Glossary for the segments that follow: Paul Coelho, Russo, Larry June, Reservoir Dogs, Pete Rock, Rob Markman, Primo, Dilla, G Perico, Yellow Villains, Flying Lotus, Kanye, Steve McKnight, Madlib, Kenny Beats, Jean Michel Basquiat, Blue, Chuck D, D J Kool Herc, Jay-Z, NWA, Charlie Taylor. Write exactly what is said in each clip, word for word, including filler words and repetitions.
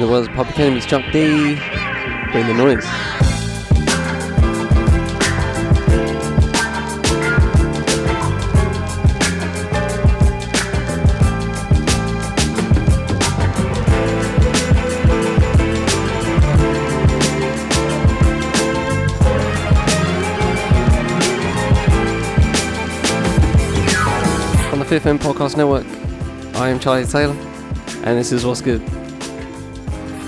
in the world of public enemies, Chuck D. Bring the noise. On the Fifth M Podcast Network, I am Charlie Taylor, and this is What's Good.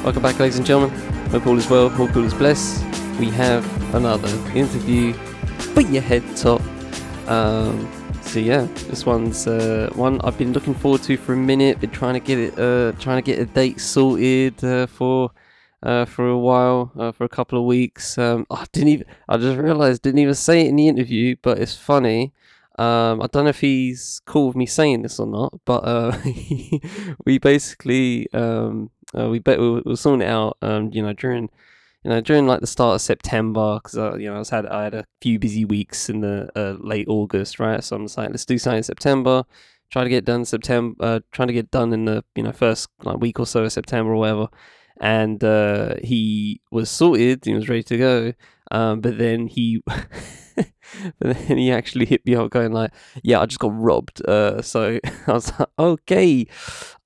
Welcome back, ladies and gentlemen. Hope all is well, hope all is blessed. We have another interview for your head top. Um, so yeah, this one's uh, one I've been looking forward to for a minute. Been trying to get it, uh, trying to get a date sorted uh, for uh, for a while, uh, for a couple of weeks. Um, I didn't even. I just realised didn't even say it in the interview, but it's funny. Um, I don't know if he's cool with me saying this or not, but uh, we basically. Um, Uh, we bet we were sorting it out, um, you know, during, you know, during like the start of September, because uh, you know, I was had I had a few busy weeks in the uh, late August, right? So I'm just like, let's do something in September, try to get done in September, uh, trying to get done in the you know first like week or so of September or whatever. And uh, he was sorted, he was ready to go, um, but then he, but then he actually hit me up going like, yeah, I just got robbed. Uh, so I was like, okay,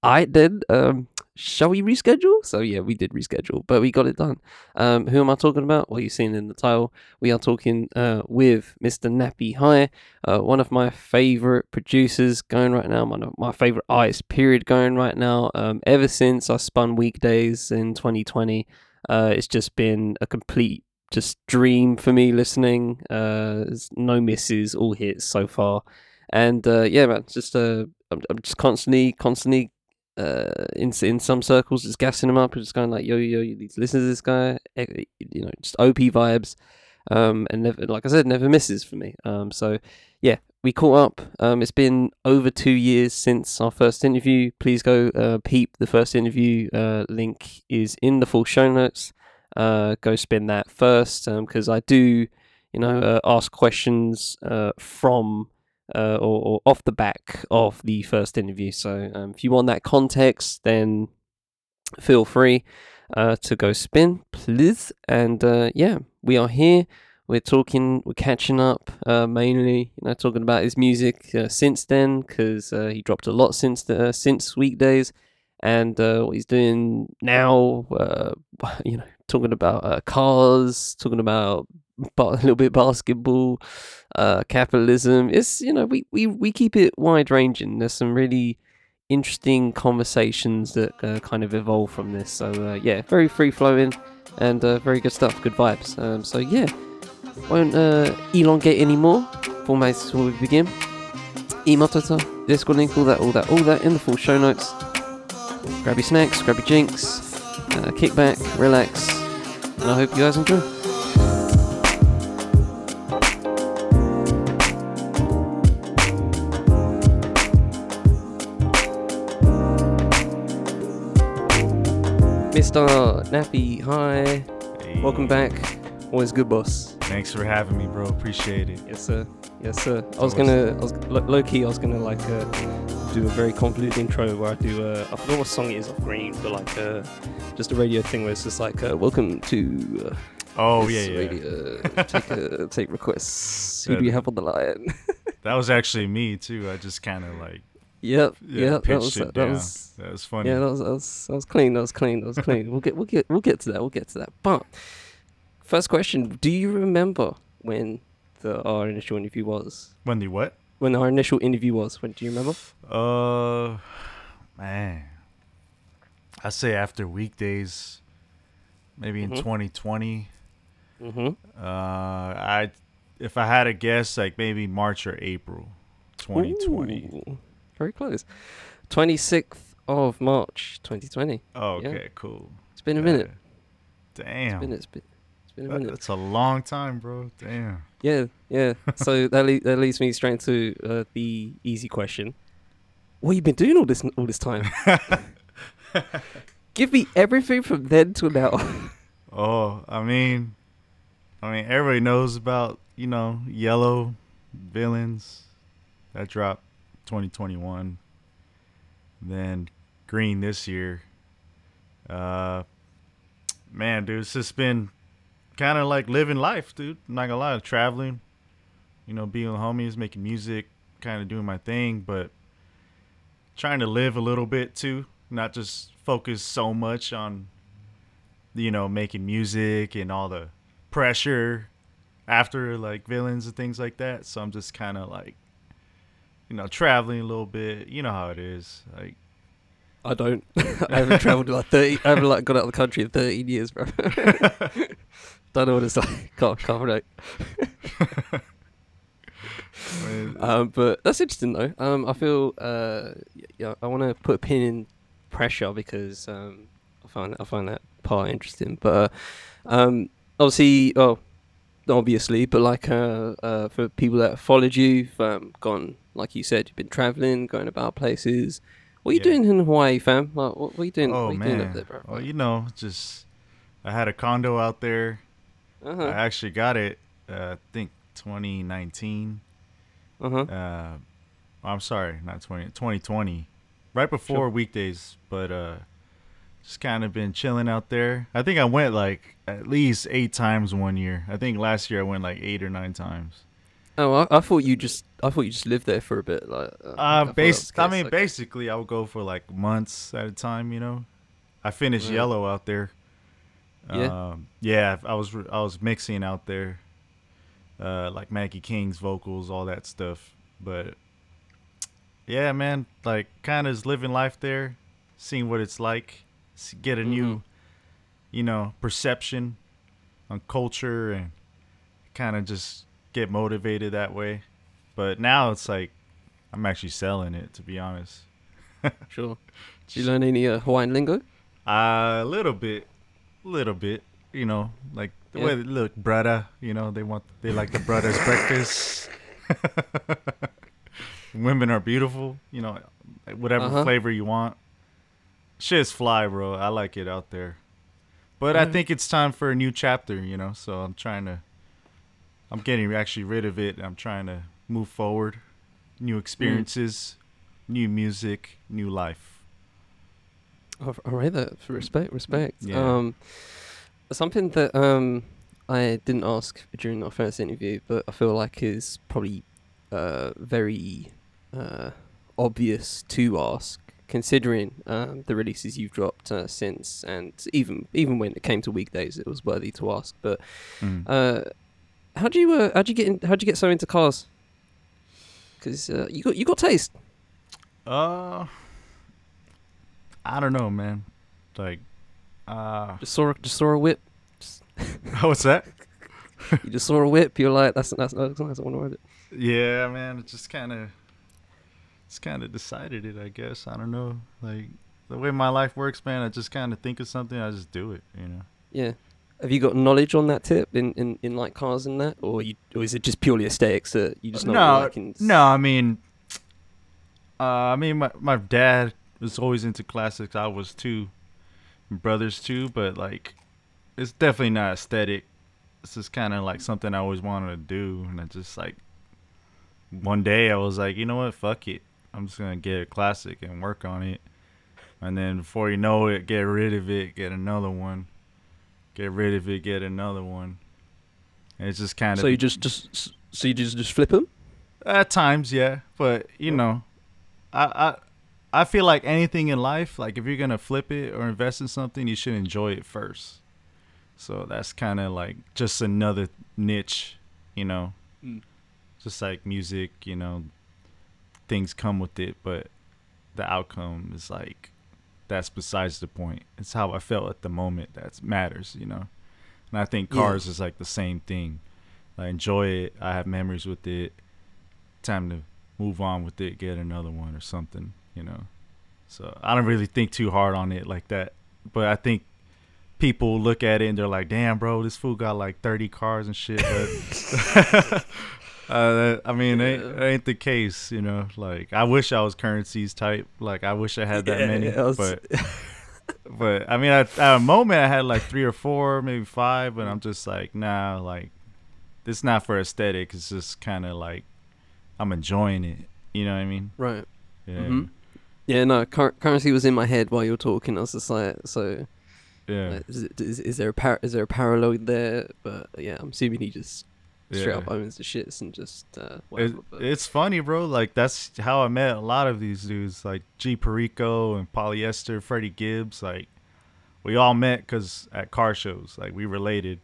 I did. Um, Shall we reschedule? So yeah, we did reschedule, but we got it done. Um, who am I talking about? Well, you've seen in the title. We are talking uh, with Mister Nappy High, uh, one of my favourite producers going right now, one of my favourite artist period going right now. Um, ever since I spun Weekdays in twenty twenty, uh, it's just been a complete just dream for me listening. Uh, there's no misses, all hits so far. And uh, yeah, man, just uh, I'm, I'm just constantly, constantly Uh, in in some circles, just gassing him up, just going like, yo, yo, you need to listen to this guy, you know, just O P vibes, um, and never, like I said, never misses for me. Um, so yeah, we caught up. Um, it's been over two years since our first interview. Please go uh, peep the first interview. Uh, link is in the full show notes. Uh, go spin that first, um, because I do, you know, uh, ask questions uh from. Uh, or, or off the back of the first interview. So um, if you want that context, then feel free uh, to go spin, please. And uh, yeah, we are here. We're talking, we're catching up, uh, mainly, you know, talking about his music uh, since then, because uh, he dropped a lot since the, uh, since Weekdays, and uh, what he's doing now. Uh, you know, talking about uh, cars, talking about. But a little bit basketball, uh, capitalism. It's, you know, we, we, we keep it wide ranging. There's some really interesting conversations that uh, kind of evolve from this. So uh, yeah, very free flowing and uh, very good stuff. Good vibes. Um, so yeah, won't uh, elongate anymore. Formats will begin. Email, Twitter, Discord link, all that, all that, all that in the full show notes. Grab your snacks, grab your drinks, uh, kick back, relax, and I hope you guys enjoy. Mister Nappy High, hey. Welcome back. Always good, boss. Thanks for having me, bro. Appreciate it. Yes, sir. Yes, sir. I was gonna, I was, low key, I was gonna like uh, do a very convoluted intro where I do, uh, I forgot what song it is off Green, but like uh, just a radio thing where it's just like, uh, welcome to. Uh, oh yeah, yeah. Radio. take uh, take requests. Who do you have on the line? That was actually me too. I just kind of like. Yep, yeah, yep, that was, that, that was that was funny. Yeah, that was that was, that was clean, that was clean, that was clean. we'll get we'll get we'll get to that, we'll get to that. But first question, do you remember when the our initial interview was? When the what? When our initial interview was. When do you remember? Uh man. I say after Weekdays, maybe mm-hmm. in twenty twenty. Mm-hmm. Uh I if I had a guess, like maybe March or April twenty twenty. Very close. twenty-sixth of March, twenty twenty. Oh, okay, yeah. Cool. It's been a yeah. minute. Damn. It's been, it's been, it's been a that, minute. That's a long time, bro. Damn. Yeah, yeah. So that le- that leads me straight to uh, the easy question. What you been doing all this all this time? Give me everything from then to now. oh, I mean, I mean, everybody knows about, you know, Yellow Villains. That dropped. twenty twenty-one, then Green this year, Uh, man, dude, it's just been kind of like living life, dude. I'm not gonna lie, traveling, you know, being with homies, making music, kind of doing my thing, but trying to live a little bit too, not just focus so much on, you know, making music and all the pressure after like villains and things like that. So I'm just kind of like, you know, traveling a little bit. You know how it is. Like, I don't. I haven't traveled like thirty. I haven't like got out of the country in thirteen years, bro. Don't know what it's like. Can't accommodate. Um, but that's interesting though. Um, I feel. Uh, yeah, I want to put a pin in pressure because um, I find I find that part interesting. But uh, um, obviously, oh, obviously, but like uh, uh, for people that followed you, um, gone like you said, you've been traveling, going about places. What are you yeah. doing in Hawaii, fam? Like, what, what are you doing? Oh, what are you man. doing up there, bro? Well, you know, just I had a condo out there. Uh-huh. I actually got it, uh, I think twenty nineteen. Uh-huh. Uh, I'm sorry, not twenty, twenty twenty. Right before sure. weekdays, but uh, just kind of been chilling out there. I think I went like at least eight times one year. I think last year I went like eight or nine times. Oh, I, I thought you just I thought you just lived there for a bit, like. Uh, uh, I, bas- I mean, like, basically, I would go for like months at a time. You know, I finished right. Yellow out there. Yeah, um, yeah. I was I was mixing out there, uh, like Maggie King's vocals, all that stuff. But yeah, man, like kind of living life there, seeing what it's like, get a mm-hmm. new, you know, perception on culture, and kind of just get motivated that way. But now it's like I'm actually selling it, to be honest. Sure. Did you learn any uh, Hawaiian lingo? Uh, a little bit, little bit. You know, like the yeah. way they look, brother. You know, they want they like the brothers breakfast. Women are beautiful. You know, whatever uh-huh. flavor you want. Shit's fly, bro. I like it out there. But mm-hmm. I think it's time for a new chapter. You know, so I'm trying to. I'm getting actually rid of it. I'm trying to move forward. New experiences, mm. new music, new life. All right, that respect, respect. Yeah. Um, something that um I didn't ask during our first interview, but I feel like is probably uh very uh obvious to ask, considering um the releases you've dropped uh, since, and even even when it came to weekdays, it was worthy to ask. But mm. uh. How do you uh, how do you get in, how do you get so into cars? Because uh, you got you got taste. Uh, I don't know, man. Like, uh, just saw just saw a whip. Just oh, what's that? You just saw a whip. You're like, that's that's that's nice. I want to ride it. Yeah, man. It just kind of, it's kind of decided it, I guess. I don't know. Like the way my life works, man. I just kind of think of something. I just do it. You know. Yeah. Have you got knowledge on that tip in, in, in like cars and that, or you or is it just purely aesthetics that you just know? No, like and... no. I mean, uh, I mean, my my dad was always into classics. I was too, brothers too. But like, it's definitely not aesthetic. It's just kind of like something I always wanted to do, and I just like one day I was like, you know what, fuck it, I'm just gonna get a classic and work on it, and then before you know it, get rid of it, get another one. Get rid of it. Get another one. And it's just kind of. So you just just so you just, just flip them? At times, yeah. But you yeah. know, I I I feel like anything in life, like if you're gonna flip it or invest in something, you should enjoy it first. So that's kind of like just another niche, you know. Mm. Just like music, you know, things come with it, but the outcome is like. That's besides the point. It's how I felt at the moment that matters, you know. And I think cars yeah. is like the same thing. I enjoy it. I have memories with it. Time to move on with it, get another one or something, you know. So I don't really think too hard on it like that. But I think people look at it and they're like, damn, bro, this fool got like thirty cars and shit. But Uh, I mean, it ain't, it ain't the case, you know. Like, I wish I was Currency's type. Like, I wish I had that yeah, many. Was... But, but I mean, I, at a moment, I had like three or four, maybe five. But I'm just like, nah, like, it's not for aesthetic. It's just kind of like I'm enjoying it. You know what I mean? Right. Yeah. Mm-hmm. Yeah, no, cur- currency was in my head while you were talking. I was just like, so... Yeah. Like, is, it, is, is there a par- is there a parallel there? But yeah, I'm assuming he just straight yeah. up owns the shits and just uh, whatever. It, it's funny, bro. Like, that's how I met a lot of these dudes, like G Perico and Polyester, Freddie Gibbs. Like, we all met because at car shows, like, we related,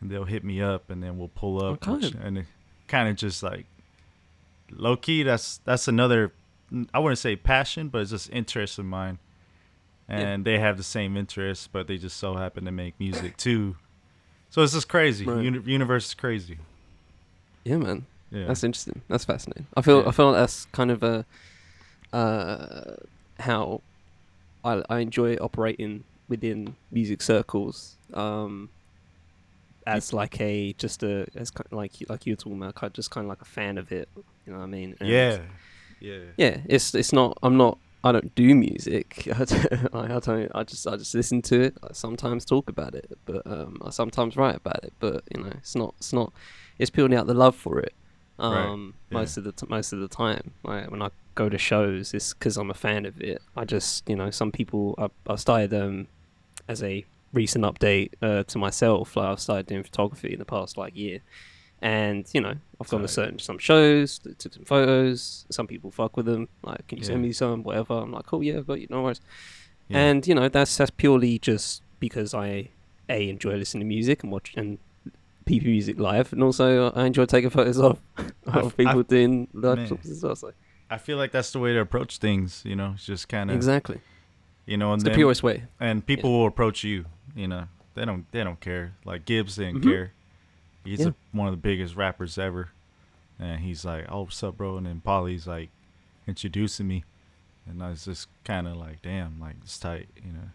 and they'll hit me up, and then we'll pull up, okay. which, and it kind of just like low key. That's that's another. I wouldn't say passion, but it's just interest of mine. And yeah. they have the same interests, but they just so happen to make music too. So it's just crazy. Right. Uni- universe is crazy. Yeah, man. Yeah. That's interesting. That's fascinating. I feel. Yeah. I feel that's kind of a uh, how I, I enjoy operating within music circles um, as like a just a as kind of like like you were talking about, just kind of like a fan of it. You know what I mean? And yeah. Yeah. Yeah. It's it's not. I'm not. I don't do music. I don't, I don't. I just. I just listen to it. I sometimes talk about it, but um, I sometimes write about it. But you know, it's not. It's not. It's purely out the love for it. Um, right. yeah. Most of the t- most of the time, like, when I go to shows, it's because I'm a fan of it. I just, you know, some people. I, I started um, as a recent update uh, to myself. Like, I've started doing photography in the past like year, and you know, I've gone Sorry. to certain some shows, took some photos. Some people fuck with them. Like, can you yeah. send me some? Whatever. I'm like, oh yeah, I've got you. No worries. Yeah. And you know, that's that's purely just because I a enjoy listening to music and watch and P P music live, and also I enjoy taking photos of, of people I've, doing live shows as well. So I feel like that's the way to approach things. You know, it's just kind of exactly. You know, and it's then, the purest way. And people yeah. will approach you. You know, they don't they don't care. Like Gibbs didn't mm-hmm. care. He's yeah. a, one of the biggest rappers ever. And he's like, oh, what's up, bro? And then Polly's like introducing me. And I was just kind of like, damn, like, it's tight, you know.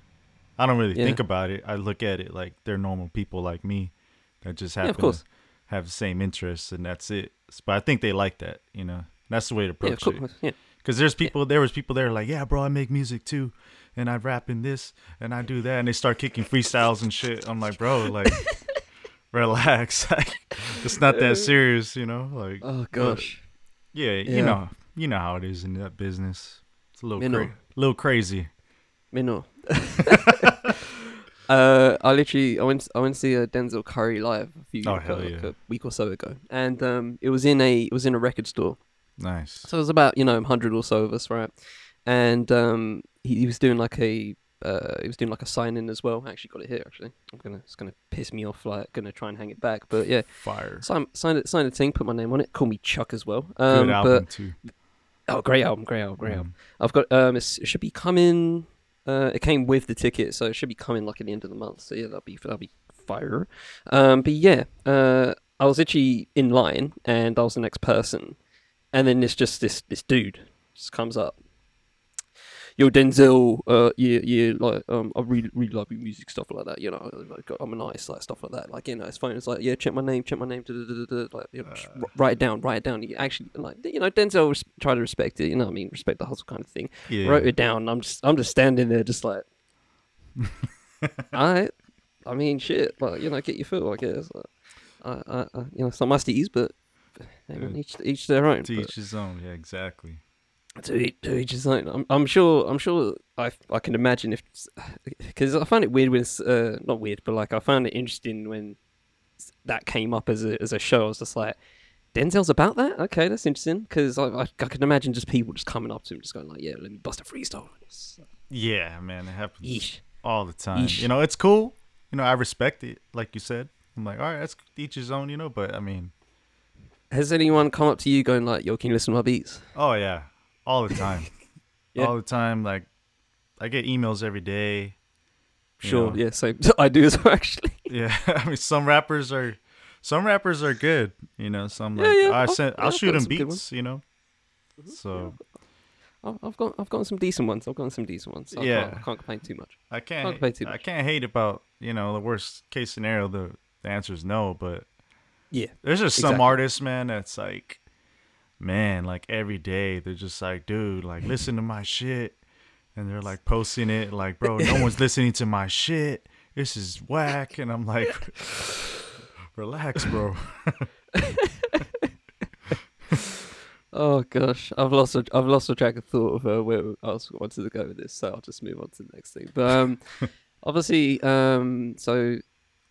I don't really yeah. think about it. I look at it like they're normal people like me that just happen yeah, to have the same interests, and that's it. But I think they like that, you know. That's the way to approach yeah, it. Yeah. Because there's people, yeah. there was people there like, yeah, bro, I make music too. And I rap in this, and I do that. And they start kicking freestyles and shit. I'm like, bro, like... relax. It's not that serious, you know, like, oh gosh, but, yeah, yeah you know you know how it is in that business. It's a little cra- little crazy. Me no. uh I literally I went I went to see a Denzel Curry live a few oh, hell like yeah. a week or so ago, and um it was in a it was in a record store. Nice. So it was about, you know, a hundred or so of us, right? And um he, he was doing like a Uh, he was doing like a sign in as well. I actually got it here. Actually, I'm gonna it's gonna piss me off. Like, gonna try and hang it back, but yeah. Fire. So I'm, signed it, signed a thing. Put my name on it. Call me Chuck as well. Um, Good album but, too. Oh, great album, great album, great mm. album. I've got um, it's, it should be coming. Uh, it came with the ticket, so it should be coming like at the end of the month. So yeah, that'll be that'll be fire. Um, but yeah, uh, I was actually in line, and I was the next person, and then it's just this this dude just comes up. Yo, Denzel, uh, yeah, yeah, like, um, I really, really like music, stuff like that, you know, like, I'm an artist, like, stuff like that, like, you know, his phone is like, yeah, check my name, check my name, like, you know, uh, write it down, write it down, he actually, like, you know, Denzel, res- try to respect it, you know what I mean, respect the hustle kind of thing, yeah. Wrote it down, I'm just, I'm just standing there, just like, I, I mean, shit, like, you know, get your feel, I guess, like, I, I, I, you know, it's not my steez, but each, each their own. To each his own, yeah, exactly. To each his own. I'm, I'm sure. I'm sure. I, I can imagine if, because I find it weird when it's, uh, not weird, but like I found it interesting when that came up as a as a show. I was just like, Denzel's about that. Okay, that's interesting, because I, I I can imagine just people just coming up to him, just going like, yeah, let me bust a freestyle. Yeah, man, it happens Eesh. all the time. Eesh. You know, it's cool. You know, I respect it. Like you said, I'm like, all right, that's each his own. You know, but I mean, has anyone come up to you going like, yo, can you listen to my beats? Oh yeah. All the time. yeah. All the time. Like, I get emails every day. Sure, know. yeah, same. I do as well, actually. Yeah, I mean, some rappers are, some rappers are good, you know, some like, yeah, yeah. I sent, I'll, I'll shoot them beats, you know, mm-hmm. so. Yeah, I've, I've got, I've gotten some decent ones, I've gotten some decent ones, so yeah. I can't, I can't complain too much. I can't, can't complain too much. I can't hate about, you know, the worst case scenario, the, the answer is no, but. Yeah. There's just exactly. some artists, man, that's like. Man, like every day they're just like, dude, like, listen to my shit, and they're like posting it like, bro, no one's listening to my shit, this is whack, and I'm like, relax, bro. Oh gosh, I've lost a, I've lost a track of thought of uh, where I was wanted to go with this, so I'll just move on to the next thing. But um, obviously, um, so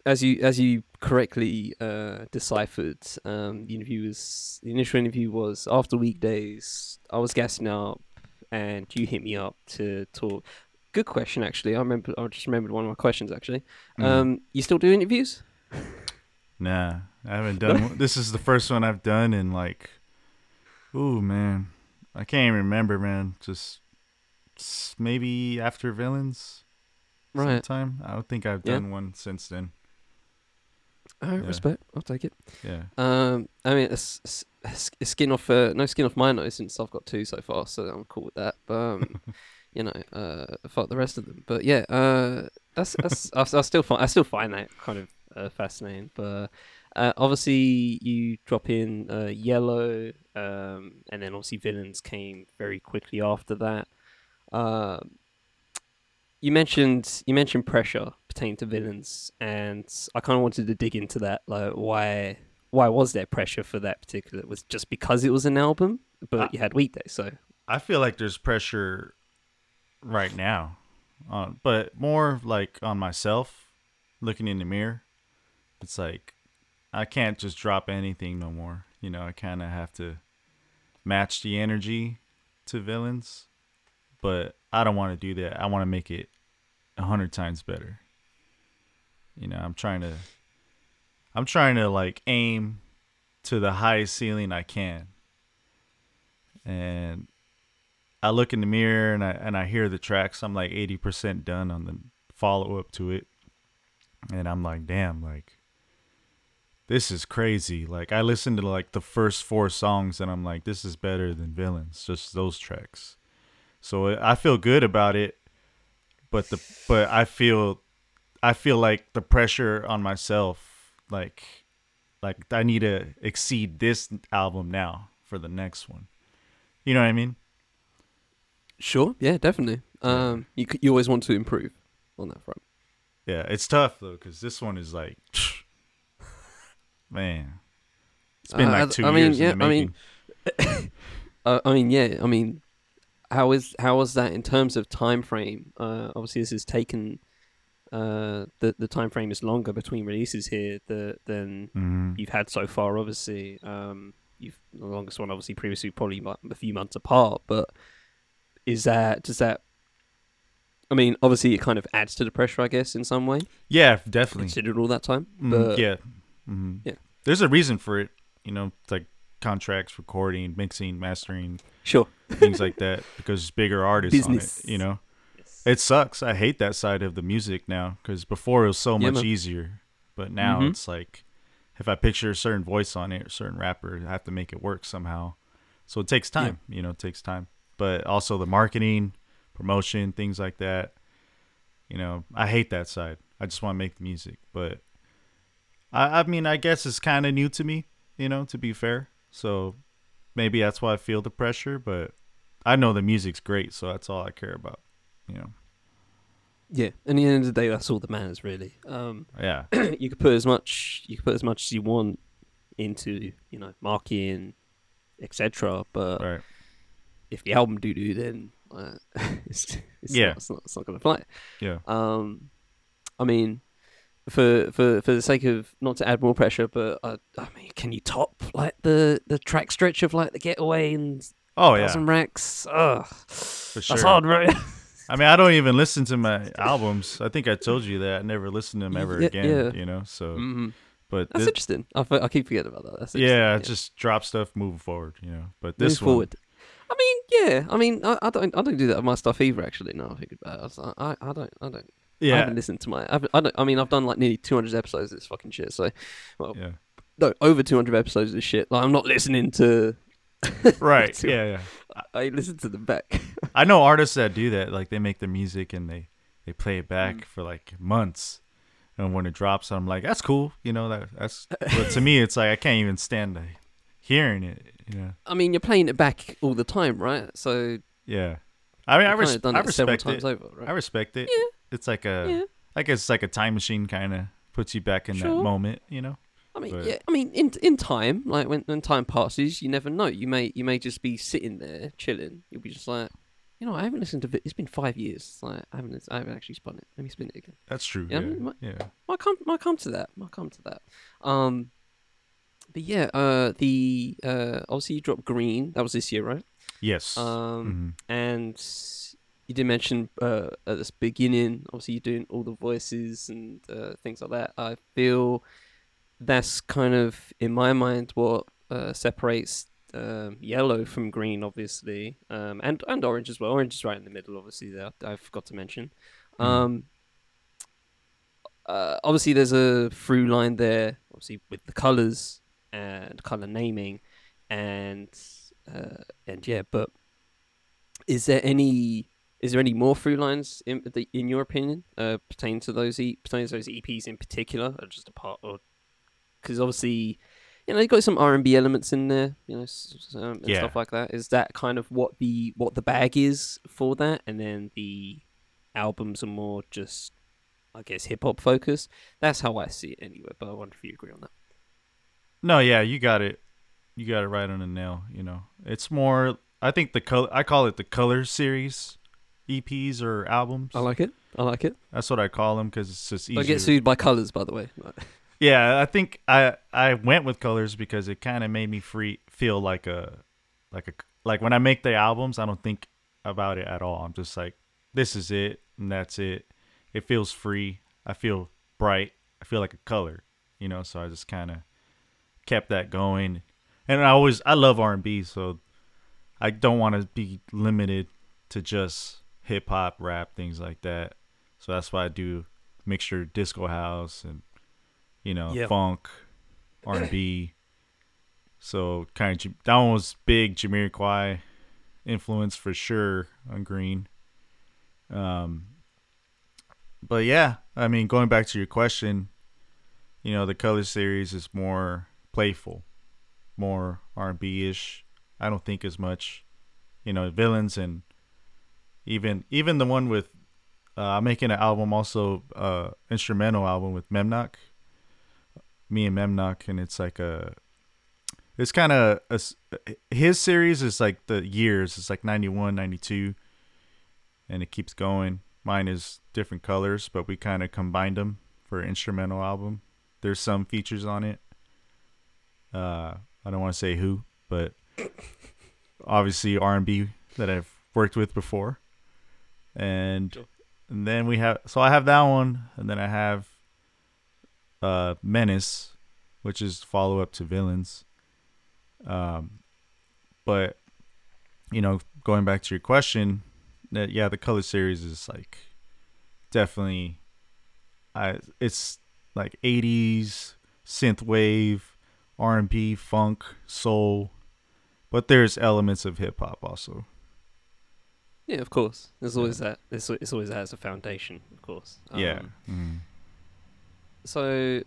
as you as you correctly uh, deciphered, um, the interview was the initial interview was after Weekdays. I was gassing up, and you hit me up to talk. Good question, actually. I remember. I just remembered one of my questions actually. Mm. Um, you still do interviews? Nah, I haven't done. This is the first one I've done in like. Ooh, man. I can't even remember, man. Just maybe after Villains right. sometime. I don't think I've done yeah. one since then. All right, yeah. Respect. I'll take it. Yeah. Um, I mean, it's, it's, it's skin off, uh, no skin off my nose since I've got two so far, so I'm cool with that. But, um, you know, uh, fuck the rest of them. But, yeah, uh, that's, that's I, I, still find, I still find that kind of uh, fascinating. But uh, obviously, you drop in uh, Yellow... Um, and then obviously Villains came very quickly after that. Uh, you mentioned you mentioned pressure pertaining to Villains, and I kind of wanted to dig into that. Like, why why was there pressure for that particular? It was just because it was an album, but I, you had Weekdays. So I feel like there's pressure right now, uh, but more like on myself, looking in the mirror. It's like I can't just drop anything no more. You know, I kind of have to match the energy to Villains, but I don't want to do that. I want to make it a hundred times better. You know, I'm trying to, I'm trying to like aim to the highest ceiling I can. And I look in the mirror and I, and I hear the tracks. I'm like eighty percent done on the follow up to it. And I'm like, damn, like, this is crazy. Like, I listened to, like, the first four songs, and I'm like, this is better than Villains, just those tracks. So I feel good about it, but the but I feel I feel like the pressure on myself, like, like I need to exceed this album now for the next one. You know what I mean? Sure. Yeah, definitely. Um, you, you always want to improve on that front. Yeah, it's tough, though, because this one is, like... Man, it's been like two uh, I mean, years yeah, in the making. I mean, uh, I mean, yeah, I mean, how is how was that in terms of time frame? Uh, obviously, this has taken uh, the the time frame is longer between releases here the, than mm-hmm. you've had so far. Obviously, um, you've the longest one, obviously, previously probably a few months apart. But is that does that? I mean, obviously, it kind of adds to the pressure, I guess, in some way. Yeah, definitely. Considered all that time, mm, but yeah. Mm-hmm. Yeah, there's a reason for it, you know, like contracts, recording, mixing, mastering, sure, things like that. Because bigger artists Business. on it, you know, yes. It sucks. I hate that side of the music now because before it was so yeah, much man. easier, but now mm-hmm. it's like if I picture a certain voice on it, or a certain rapper, I have to make it work somehow. So it takes time, yeah. you know, it takes time. But also the marketing, promotion, things like that. You know, I hate that side. I just want to make the music, but. I mean, I guess it's kind of new to me, you know, to be fair. So maybe that's why I feel the pressure, but I know the music's great, so that's all I care about, you know. Yeah, and at the end of the day, that's all that matters, really. Um, yeah. you could put as much you could put as much as you want into, you know, marketing, et cetera. But right. if the album doo-doo, then uh, it's, it's, yeah. not, it's not it's not going to fly. Yeah. Um, I mean... For, for for the sake of not to add more pressure, but I, I mean, can you top like the, the track stretch of like the Getaway and oh yeah, some racks? Ugh, for sure. That's hard, right? I mean, I don't even listen to my albums. I think I told you that I never listened to them ever yeah, again. Yeah. You know, so mm-hmm. but that's this, interesting. I, I keep forgetting about that. That's yeah, yeah, just drop stuff, move forward. You know, but this move one. Forward. I mean, yeah. I mean, I, I don't I don't do that with my stuff either. Actually, now I think about it, I I, I don't I don't. Yeah. I haven't listened to my... I've, I, don't, I mean, I've done like nearly two hundred episodes of this fucking shit, so... Well, yeah. No, over two hundred episodes of this shit. Like, I'm not listening to... right, to, yeah, yeah. I, I listen to them back. I know artists that do that. Like, they make the music and they, they play it back mm. for, like, months. And when it drops, I'm like, that's cool. You know, that that's... But to me, it's like, I can't even stand like, hearing it, you know? I mean, you're playing it back all the time, right? So... Yeah. I mean, I, res- I respect it. it. Over, right? I respect it. Yeah. It's like a, yeah. I guess it's like a time machine kind of puts you back in sure. that moment, you know? I mean, but... yeah, I mean, in in time, like when, when time passes, you never know. You may you may just be sitting there chilling. You'll be just like, you know, I haven't listened to it. It's been five years. Like I haven't I haven't actually spun it. Let me spin it again. That's true. You know yeah, I mean? might, yeah. Might come might come to that. Might come to that. Um, but yeah, uh, the uh, obviously you dropped Green. That was this year, right? Yes. Um, mm-hmm. and you did mention uh at this beginning, obviously you're doing all the voices and uh, things like that. I feel that's kind of, in my mind, what uh, separates um, Yellow from Green, obviously, um, and and Orange as well. Orange is right in the middle, obviously. That I forgot to mention. Um, uh, obviously, there's a through line there, obviously, with the colors and color naming, and uh, and yeah. But is there any is there any more through lines in the, in your opinion, uh, pertaining to those e- pertaining to those E Ps in particular, or just a part or because obviously, you know, you got some R and B elements in there, you know, um, and yeah. stuff like that. Is that kind of what the what the bag is for that? And then the albums are more just, I guess, hip hop focused. That's how I see it anyway. But I wonder if you agree on that. No, yeah, you got it. You got it right on the nail. You know, it's more. I think the color. I call it the color series. E Ps or albums. I like it. I like it. That's what I call them because it's just easier. I get sued by colors, by the way. Yeah, I think I, I went with colors because it kind of made me free feel like a like a like when I make the albums, I don't think about it at all. I'm just like, this is it and that's it. It feels free. I feel bright. I feel like a color, you know. So I just kind of kept that going. And I always I love R and B, so I don't want to be limited to just hip hop, rap, things like that. So that's why I do mixture disco house and, you know, yep. funk, R and B. So kind of that one was big Jamiroquai influence for sure on Green. Um, but yeah, I mean, going back to your question, you know, the color series is more playful, more R and B ish. I don't think as much, you know, villains and even even the one with uh, I'm making an album also uh, instrumental album with Memnock. Me and Memnock, and it's like a, it's kind of, his series is like the years, it's like ninety-one, ninety-two, and it keeps going. Mine is different colors, but we kind of combined them for an instrumental album. There's some features on it. Uh, I don't want to say who, but obviously R and B that I've worked with before. And, sure. and then we have, so I have that one, and then I have Uh, Menace, which is follow up to Villains. Um, but you know, going back to your question, that yeah, the color series is like definitely, I it's like eighties synthwave, R and B, funk, soul, but there's elements of hip hop also. Yeah, of course. There's always yeah. that. It's it's always that as a foundation, of course. Um, yeah. Mm. So,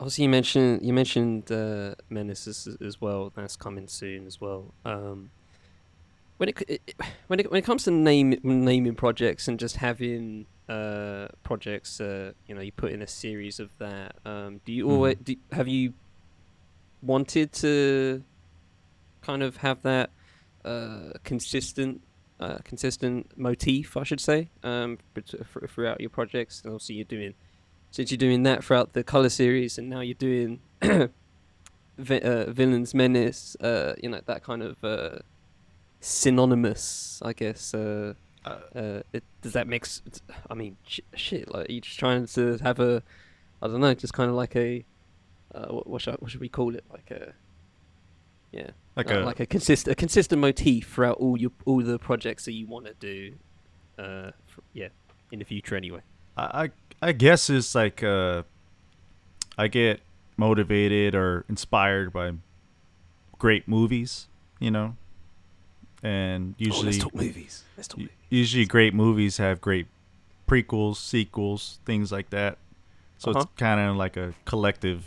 obviously, you mentioned you mentioned uh, Menace as, as well. That's coming soon as well. Um, when it, it when it when it comes to name naming projects and just having uh, projects, uh, you know, you put in a series of that. Um, do you always mm-hmm. do, have you wanted to kind of have that uh, consistent? Uh, consistent motif, I should say, um, throughout your projects, and obviously you're doing. Since you're doing that throughout the color series, and now you're doing vi- uh, Villains, Menace, uh, you know, that kind of uh, synonymous, I guess. Uh, uh, uh, it, does that mix? I mean, sh- shit. Like, you're just trying to have a, I don't know, just kind of like a, uh, what, what, should I, what should we call it? Like a, yeah, like uh, a like a consist a consistent motif throughout all your all the projects that you want to do, uh, for, yeah, in the future anyway. I. I- I guess it's like uh, I get motivated or inspired by great movies, you know, and usually oh, let's talk movies. Let's talk movies. Usually great movies have great prequels, sequels, things like that. So uh-huh. it's kind of like a collective,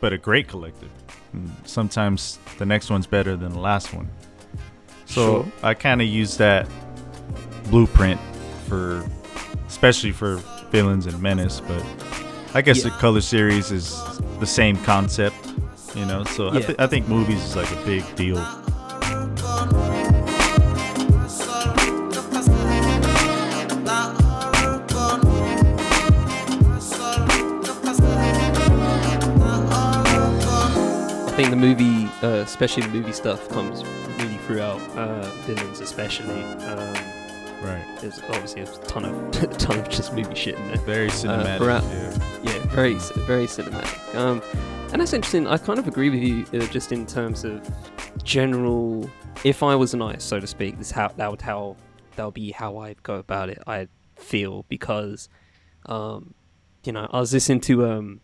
but a great collective. And sometimes the next one's better than the last one. So sure. I kind of use that blueprint for, especially for. Villains and Menace, but I guess yeah. the color series is the same concept, you know. So yeah. I, th- I think movies is like a big deal. I think the movie, uh, especially the movie stuff, comes really throughout uh, Villains, especially. Um, right. There's obviously a ton of a ton of just movie shit in there. Very cinematic. Uh, yeah. yeah, very very cinematic. Um, and that's interesting. I kind of agree with you, uh, just in terms of general. If I was an artist, so to speak, this how that would how that would be how I'd go about it. I feel because, um, you know, I was listening to um.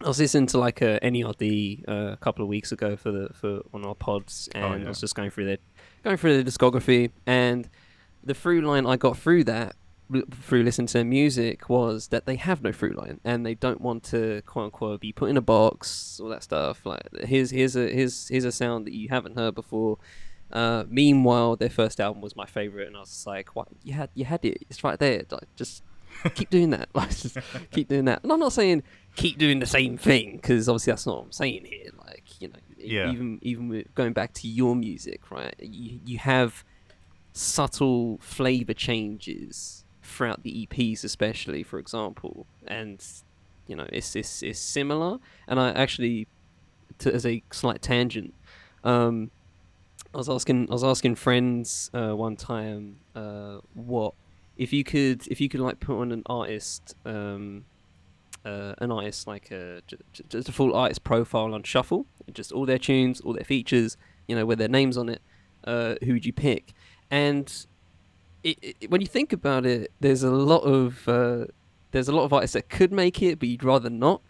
I was listening to like a N E R D uh, a couple of weeks ago for the for on our pods, and oh, yeah. I was just going through their going through their discography, and the through line I got through that through listening to their music was that they have no through line, and they don't want to quote unquote be put in a box, all that stuff. Like here's here's a here's here's a sound that you haven't heard before. Uh, meanwhile, their first album was my favorite, and I was just like, "What you had you had it? It's right there. Like just." keep doing that like just keep doing that and I'm not saying keep doing the same thing, because obviously that's not what I'm saying here, like, you know, yeah. even even with going back to your music, right, you, you have subtle flavor changes throughout the E Ps, especially, for example, and you know it's it's, it's similar. And I actually to, as a slight tangent, um I was asking I was asking friends uh one time uh what If you could, if you could like put on an artist, um, uh, an artist like a just a full artist profile on shuffle, just all their tunes, all their features, you know, with their names on it, uh, who would you pick? And it, it, when you think about it, there's a lot of uh, there's a lot of artists that could make it, but you'd rather not.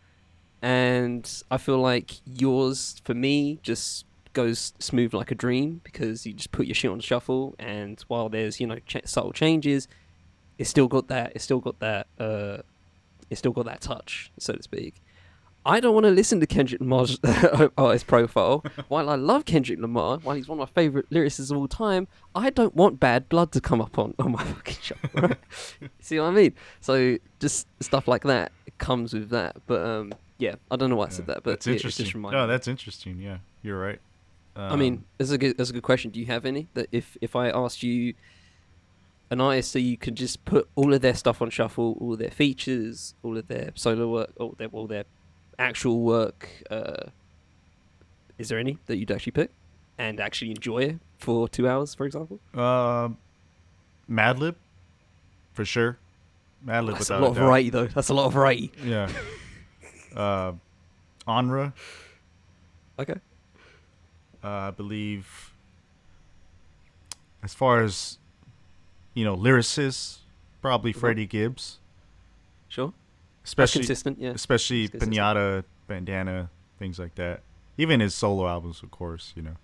And I feel like yours, for me, just goes smooth like a dream, because you just put your shit on shuffle, and while there's, you know, ch- subtle changes. It's still got that. It's still got that. Uh, it's still got that touch, so to speak. I don't want to listen to Kendrick Lamar's artist profile. While I love Kendrick Lamar, while he's one of my favorite lyricists of all time, I don't want Bad Blood to come up on, on my fucking show. Right? See what I mean? So just stuff like that comes with that. But um, yeah, I don't know why I said yeah, that, but that's it, interesting. It's just reminding. No, that's interesting. Yeah, you're right. Um, I mean, that's a good. That's a good question. Do you have any that if if I asked you? An artist, so you can just put all of their stuff on shuffle, all of their features, all of their solo work, all their all their actual work. Uh, is there any that you'd actually pick and actually enjoy it for two hours, for example? Um, Madlib, for sure. Madlib. That's without a lot a of doubt. Variety, though. That's a lot of variety. Yeah. uh, Onra. Okay. Uh, I believe, as far as. You know, lyricists, probably mm-hmm. Freddie Gibbs. Sure. Especially That's consistent, yeah. Especially That's consistent. Pinata, Bandana, things like that. Even his solo albums, of course, you know.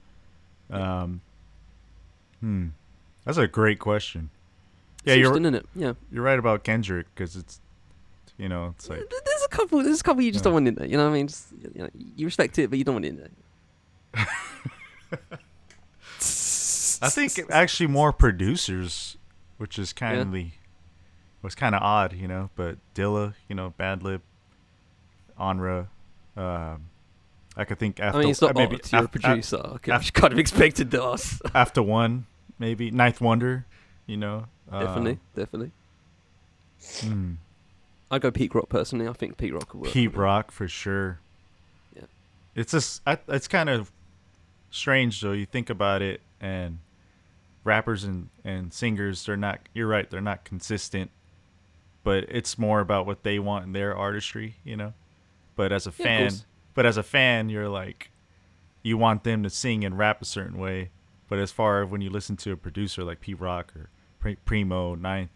Yeah. Um, hmm. That's a great question. It's yeah, you're isn't it? Yeah. You're right about Kendrick, because it's, you know, it's like there's a couple. There's a couple you just yeah. don't want in there. You know what I mean? Just, you know, you respect it, but you don't want it in there. I think actually more producers. Which is kindly, yeah. was kind of odd, you know. But Dilla, you know, Madlib, Onra, um, I could think after. I mean, it's not uh, maybe after, a producer. After, okay. after, I kind of expected that. After one, maybe Ninth Wonder, you know. Definitely, um, definitely. Hmm. I go Pete Rock personally. I think Pete Rock would work. Pete Rock for sure. Yeah. It's just I, it's kind of strange though. You think about it and. Rappers and, and singers, they're not, you're right, they're not consistent, but it's more about what they want in their artistry, you know? But as a yeah, fan, but as a fan, you're like, you want them to sing and rap a certain way. But as far as when you listen to a producer like Pete Rock or Primo, Ninth,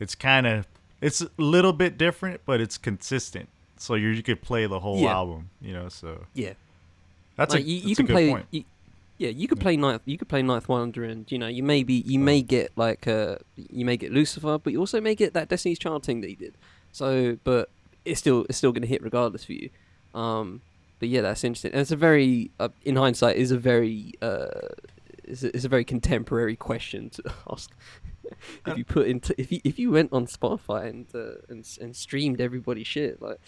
it's kind of, it's a little bit different, but it's consistent. So you're, you could play the whole yeah. album, you know? So yeah, that's, like, a, you, that's you can a good play, point. You, Yeah, you could play Ninth. You could play Ninth Wonder, and you know, you maybe you may get like uh, you may get Lucifer, but you also may get that Destiny's Child thing that he did. So, but it's still it's still gonna hit regardless for you. Um, but yeah, that's interesting. And it's a very, uh, in hindsight, is a very uh, is a, a very contemporary question to ask. if you put into if you if you went on Spotify and uh, and and streamed everybody's shit, like,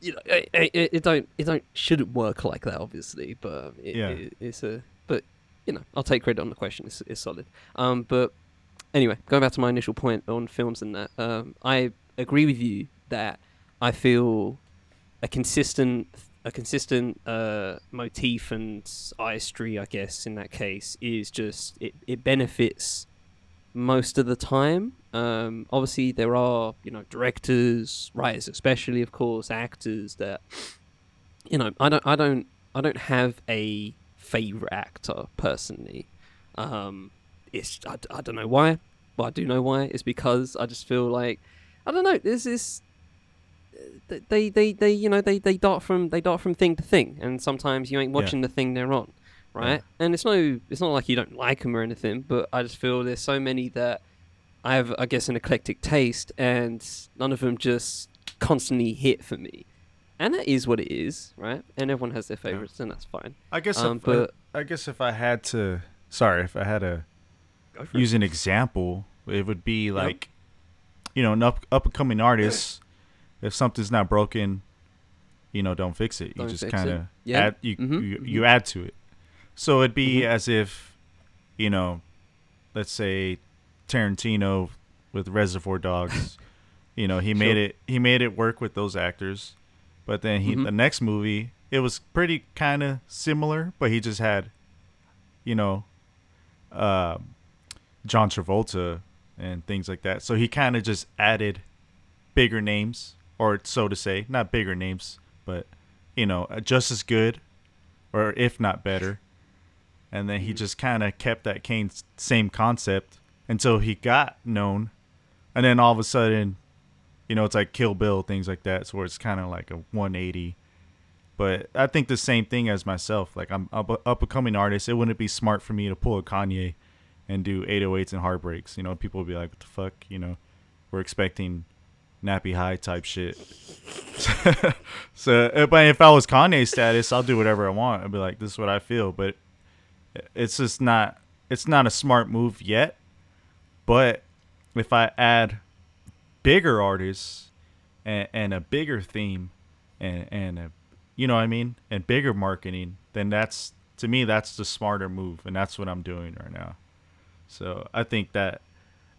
you know, it, it, it don't it don't shouldn't work like that, obviously. But um, it, yeah. it, it's a but you know, I'll take credit on the question. It's it's solid. Um, but anyway, going back to my initial point on films and that, um, I agree with you that I feel a consistent a consistent uh, motif and artistry, I guess, in that case, is just it, it benefits most of the time. Um, obviously, there are, you know, directors, writers, especially, of course, actors that, you know, I don't I don't I don't have a favorite actor personally. Um, It's I, I don't know why, but I do know why. It's because I just feel like, I don't know, there's this, they, they, they you know, they, they dart from they dart from thing to thing, and sometimes you ain't watching yeah. the thing they're on, right? Yeah. And it's no, it's not like you don't like them or anything, but I just feel there's so many that I have, I guess, an eclectic taste, and none of them just constantly hit for me. And that is what it is, right? And everyone has their favorites, yeah. and that's fine. I guess, um, if, but, I, I guess if I had to, sorry, if I had a, use an example, it would be like, yep. you know, an up up and coming artist. If something's not broken, you know, don't fix it. Don't you just kind of yep. add you, mm-hmm. you you add to it. So it'd be mm-hmm. as if, you know, let's say Tarantino with Reservoir Dogs. You know, he made sure. it he made it work with those actors, but then he mm-hmm. the next movie it was pretty kind of similar, but he just had, you know, um. Uh, John Travolta and things like that. So he kind of just added bigger names, or so to say, not bigger names, but, you know, just as good, or if not better. And then he just kind of kept that same concept until he got known. And then all of a sudden, you know, it's like Kill Bill, things like that. So it's kind of like a one eighty. But I think the same thing as myself. Like, I'm an up-and-coming artist. It wouldn't be smart for me to pull a Kanye and do eight oh eights and heartbreaks. You know, people will be like, what the fuck? You know, we're expecting Nappy High type shit. So, but if I was Kanye status, I'll do whatever I want. I'll be like, this is what I feel. But it's just not, it's not a smart move yet. But if I add bigger artists and, and a bigger theme and, and a, you know what I mean? And bigger marketing, then that's, to me, that's the smarter move. And that's what I'm doing right now. So I think that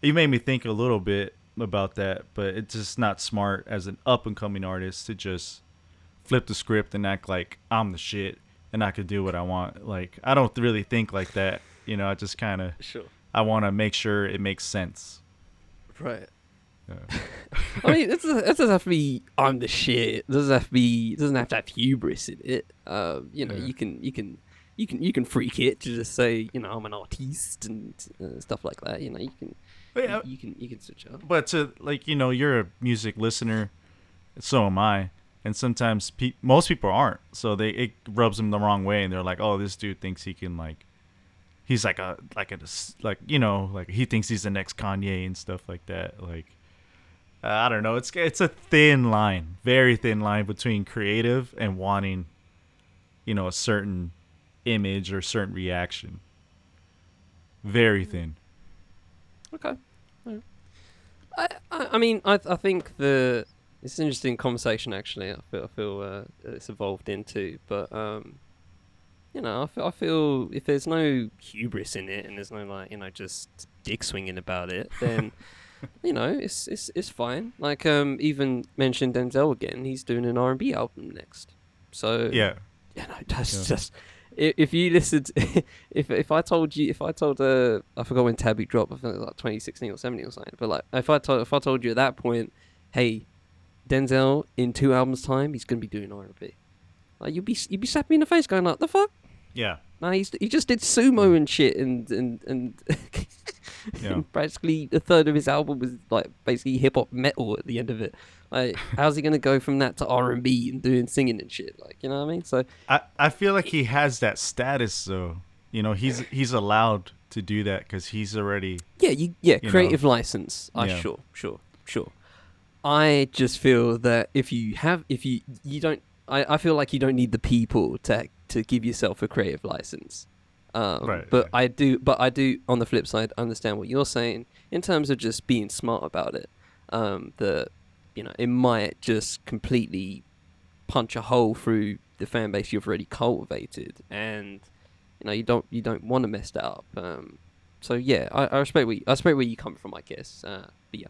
you made me think a little bit about that, but it's just not smart as an up-and-coming artist to just flip the script and act like I'm the shit and I could do what I want. Like, I don't really think like that. You know, I just kind of, sure. I want to make sure it makes sense. Right. Yeah. I mean, it doesn't, it doesn't have to be I'm the shit. It doesn't have to be, it doesn't have to have hubris in it. Uh, you know, yeah. you can, you can. You can you can freak it to just say, you know, I'm an artiste and uh, stuff like that. You know, you can yeah. you, you can you can switch up. But to, like, you know, you're a music listener, so am I, and sometimes pe- most people aren't. So they it rubs them the wrong way, and they're like, oh, this dude thinks he can, like, he's like a like a like you know like he thinks he's the next Kanye and stuff like that. Like, uh, I don't know. It's it's a thin line, very thin line between creative and wanting, you know, a certain image or certain reaction. Very thin. Okay. Yeah. I, I I mean I I think the it's an interesting conversation, actually. I feel I feel uh, it's evolved into, but um, you know, I feel, I feel if there's no hubris in it and there's no, like, you know, just dick swinging about it, then you know, it's it's it's fine. Like, um, even mention Denzel again. He's doing an R and B album next. So yeah, you know, that's yeah. just. If you listened, if if I told you, if I told, uh, I forgot when Tabby dropped, I think it was like twenty sixteen or seventeen or something, but like, if I told, if I told you at that point, hey, Denzel, in two albums' time, he's going to be doing R and B, like, you'd be, you'd be slapping me in the face going like, the fuck? Yeah. No, he's, he just did Sumo and shit, and, and, and, yeah. and practically a third of his album was like basically hip-hop metal at the end of it. Like, how's he gonna go from that to R and B and doing singing and shit? Like, you know what I mean? So I, I feel like he has that status, though. You know, he's he's allowed to do that because he's already yeah, you, yeah, you creative know. license. I yeah. sure, sure, sure. I just feel that if you have, if you you don't, I, I feel like you don't need the people to to give yourself a creative license. Um, right, but right. I do, but I do. On the flip side, understand what you're saying in terms of just being smart about it. Um, that you know, it might just completely punch a hole through the fan base you've already cultivated, and you know, you don't you don't want to mess that up. Um, so yeah, I, I respect where you, I respect where you come from, I guess. Uh, but yeah,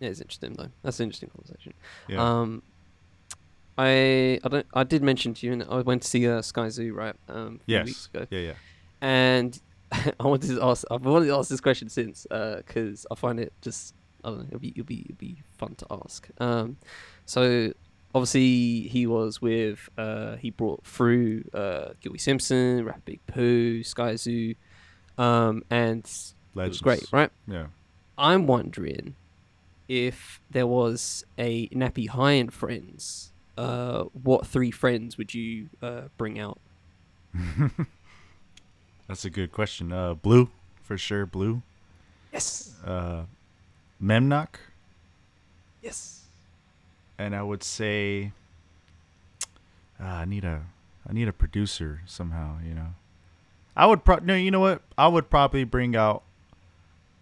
yeah, it's interesting though. That's an interesting conversation. Yeah. Um, I I don't I did mention to you, and I went to see uh, Sky Zoo right um yes. weeks ago. Yeah, yeah. And I wanted to ask I've wanted to ask this question since because uh, I find it just I don't know it'll be it'll be it'll be fun to ask. Um, so obviously he was with uh he brought through uh Gilby Simpson, Rap Big Pooh, Sky Zoo, um and Legends. It was great, right? Yeah. I'm wondering if there was a Nappy High and Friends. Uh, what three friends would you uh, bring out? That's a good question. Uh, Blue, for sure. Blue. Yes. Uh, Memnock. Yes. And I would say, uh, I need a, I need a producer somehow. You know, I would pro- no, you know what? I would probably bring out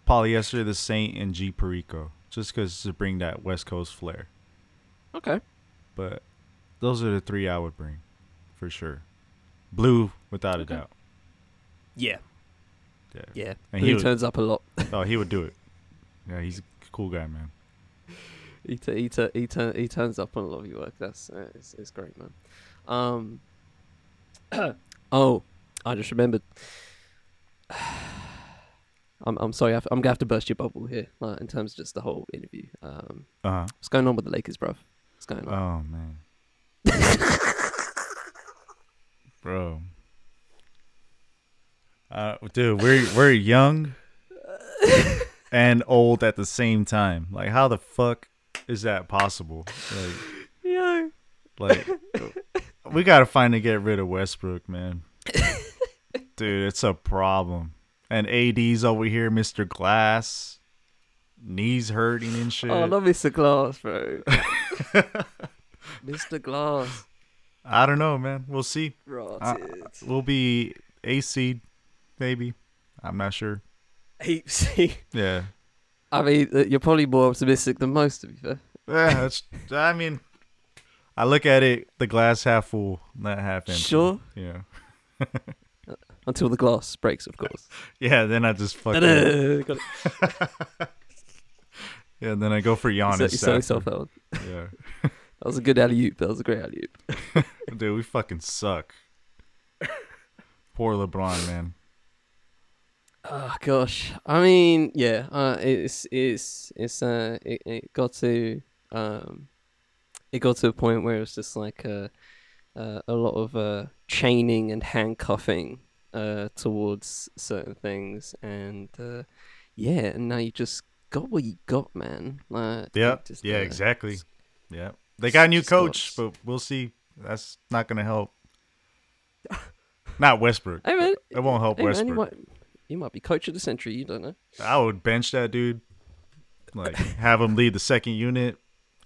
Polyester, the Saint, and G Perico, just because to bring that West Coast flair. Okay. But those are the three I would bring, for sure. Blue, without okay. a doubt. Yeah. Yeah. Yeah. And Blue he would, turns up a lot. Oh, he would do it. Yeah, he's a cool guy, man. He t- he t- he, t- he turns up on a lot of your work. That's uh, it's, it's great, man. Um. oh, I just remembered. I'm I'm sorry. I f- I'm gonna have to burst your bubble here, like, in terms of just the whole interview. Um. Uh-huh. What's going on with the Lakers, bruv? Going on. Oh man, bro, uh, dude, we're we're young and old at the same time. Like, how the fuck is that possible? Like, yeah, like we gotta finally get rid of Westbrook, man. Dude, it's a problem. And A D's over here, Mister Glass, knees hurting and shit. Oh, I love Mister Glass, bro. Mister Glass. I don't know, man. We'll see. I, we'll be A C, maybe. I'm not sure. A C. Yeah. I mean, you're probably more optimistic than most, to be fair. Yeah, that's, I mean, I look at it, the glass half full, not half empty. Sure. Yeah. Until the glass breaks, of course. Yeah, then I just fuck it. Got it. Yeah, and then I go for Giannis. You set yourself out. Yeah. That was a good alley-oop. That was a great alley-oop. Dude, we fucking suck. Poor LeBron, man. Oh, gosh. I mean, yeah. Uh, it's it's it's uh it, it got to um it got to a point where it was just like a uh, a lot of uh chaining and handcuffing uh towards certain things, and uh, yeah, and now you just got what you got, man. Like, yeah, just, yeah, uh, exactly. Yeah, they got a new coach, got... but we'll see. That's not gonna help. Not Westbrook. Hey, man, it won't help hey, Westbrook. Man, you, might, you might be coach of the century. You don't know. I would bench that dude. Like, have him lead the second unit.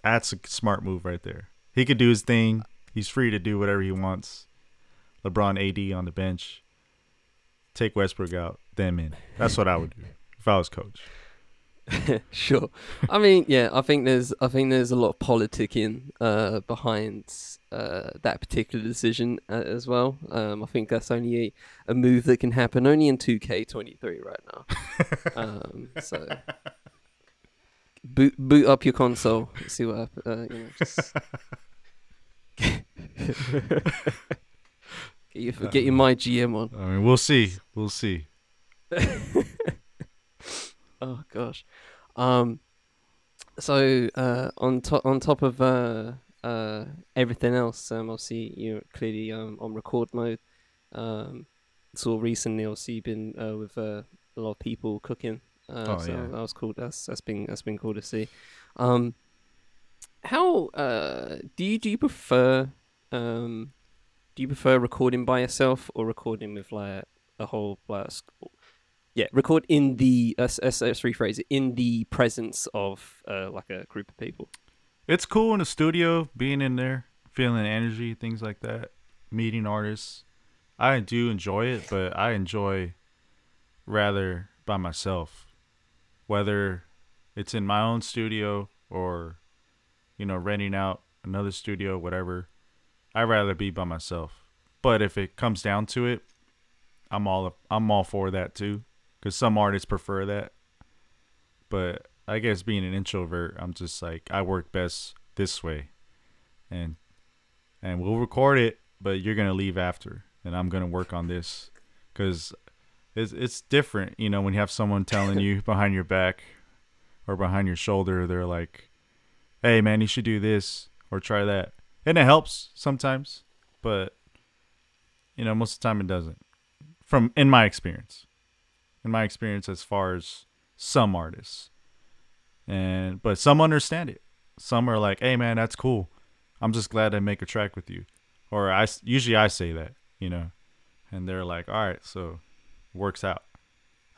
That's a smart move right there. He could do his thing. He's free to do whatever he wants. LeBron, A D on the bench. Take Westbrook out, them in. That's what I would do if I was coach. Sure. I mean, yeah, I think there's I think there's a lot of politicking uh, behind uh, that particular decision uh, as well. Um, I think that's only a, a move that can happen only in two K twenty-three right now. um, so boot boot up your console, see what happens. Uh, you know, just get your get your My G M on. I mean, we'll see, we'll see. Oh gosh, um, so uh, on top on top of uh, uh, everything else, um, obviously you're clearly um, on record mode. Um, so recently, obviously, you've been uh, with uh, a lot of people cooking. Uh, oh so yeah, that was cool. That's that's been that's been cool to see. Um, how uh, do you do you prefer um, do you prefer recording by yourself or recording with like a whole like? Yeah, record in the, uh, let's rephrase it, in the presence of uh, like a group of people. It's cool in the studio, being in there, feeling energy, things like that, meeting artists. I do enjoy it, but I enjoy rather by myself, whether it's in my own studio or, you know, renting out another studio, whatever. I'd rather be by myself. But if it comes down to it, I'm all I'm all for that too, because some artists prefer that. But I guess being an introvert, I'm just like, I work best this way, and and we'll record it, but you're gonna leave after, and I'm gonna work on this, because it's it's different, you know, when you have someone telling you behind your back or behind your shoulder, they're like, "Hey, man, you should do this or try that," and it helps sometimes, but you know, most of the time it doesn't. From in my experience, in my experience, as far as some artists, and but some understand it. Some are like, "Hey, man, that's cool. I'm just glad to make a track with you," or I usually I say that, you know, and they're like, "All right, so it works out."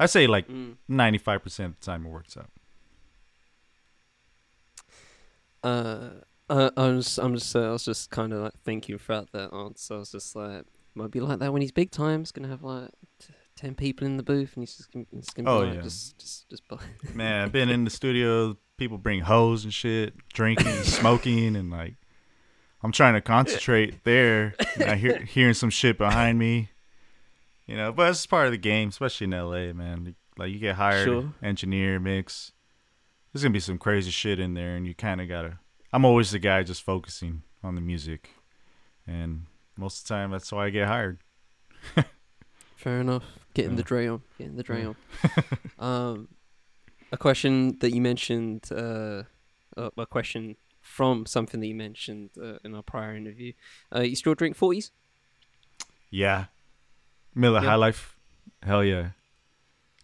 I say like ninety-five percent of the time it works out. Uh, uh I'm just, I'm just, uh, I was just kind of like, thank you for that answer. I was just like, might be like that when he's big time. He's gonna have like t- ten people in the booth, and he's just gonna, he's gonna oh, be like, yeah. just, just, just. Buy. Man, I've been in the studio. People bring hoes and shit, drinking, smoking, and like, I'm trying to concentrate there. And I hear hearing some shit behind me, you know. But it's part of the game, especially in L A, man. Like, you get hired, sure. engineer, mix. There's gonna be some crazy shit in there, and you kind of gotta. I'm always the guy just focusing on the music, and most of the time, that's why I get hired. Fair enough. Getting yeah. the Dre on. Getting the Dre yeah. on. Um. A question that you mentioned, uh, uh, a question from something that you mentioned uh, in our prior interview. Uh, you still drink forties? Yeah. Miller yeah. High Life. Hell yeah.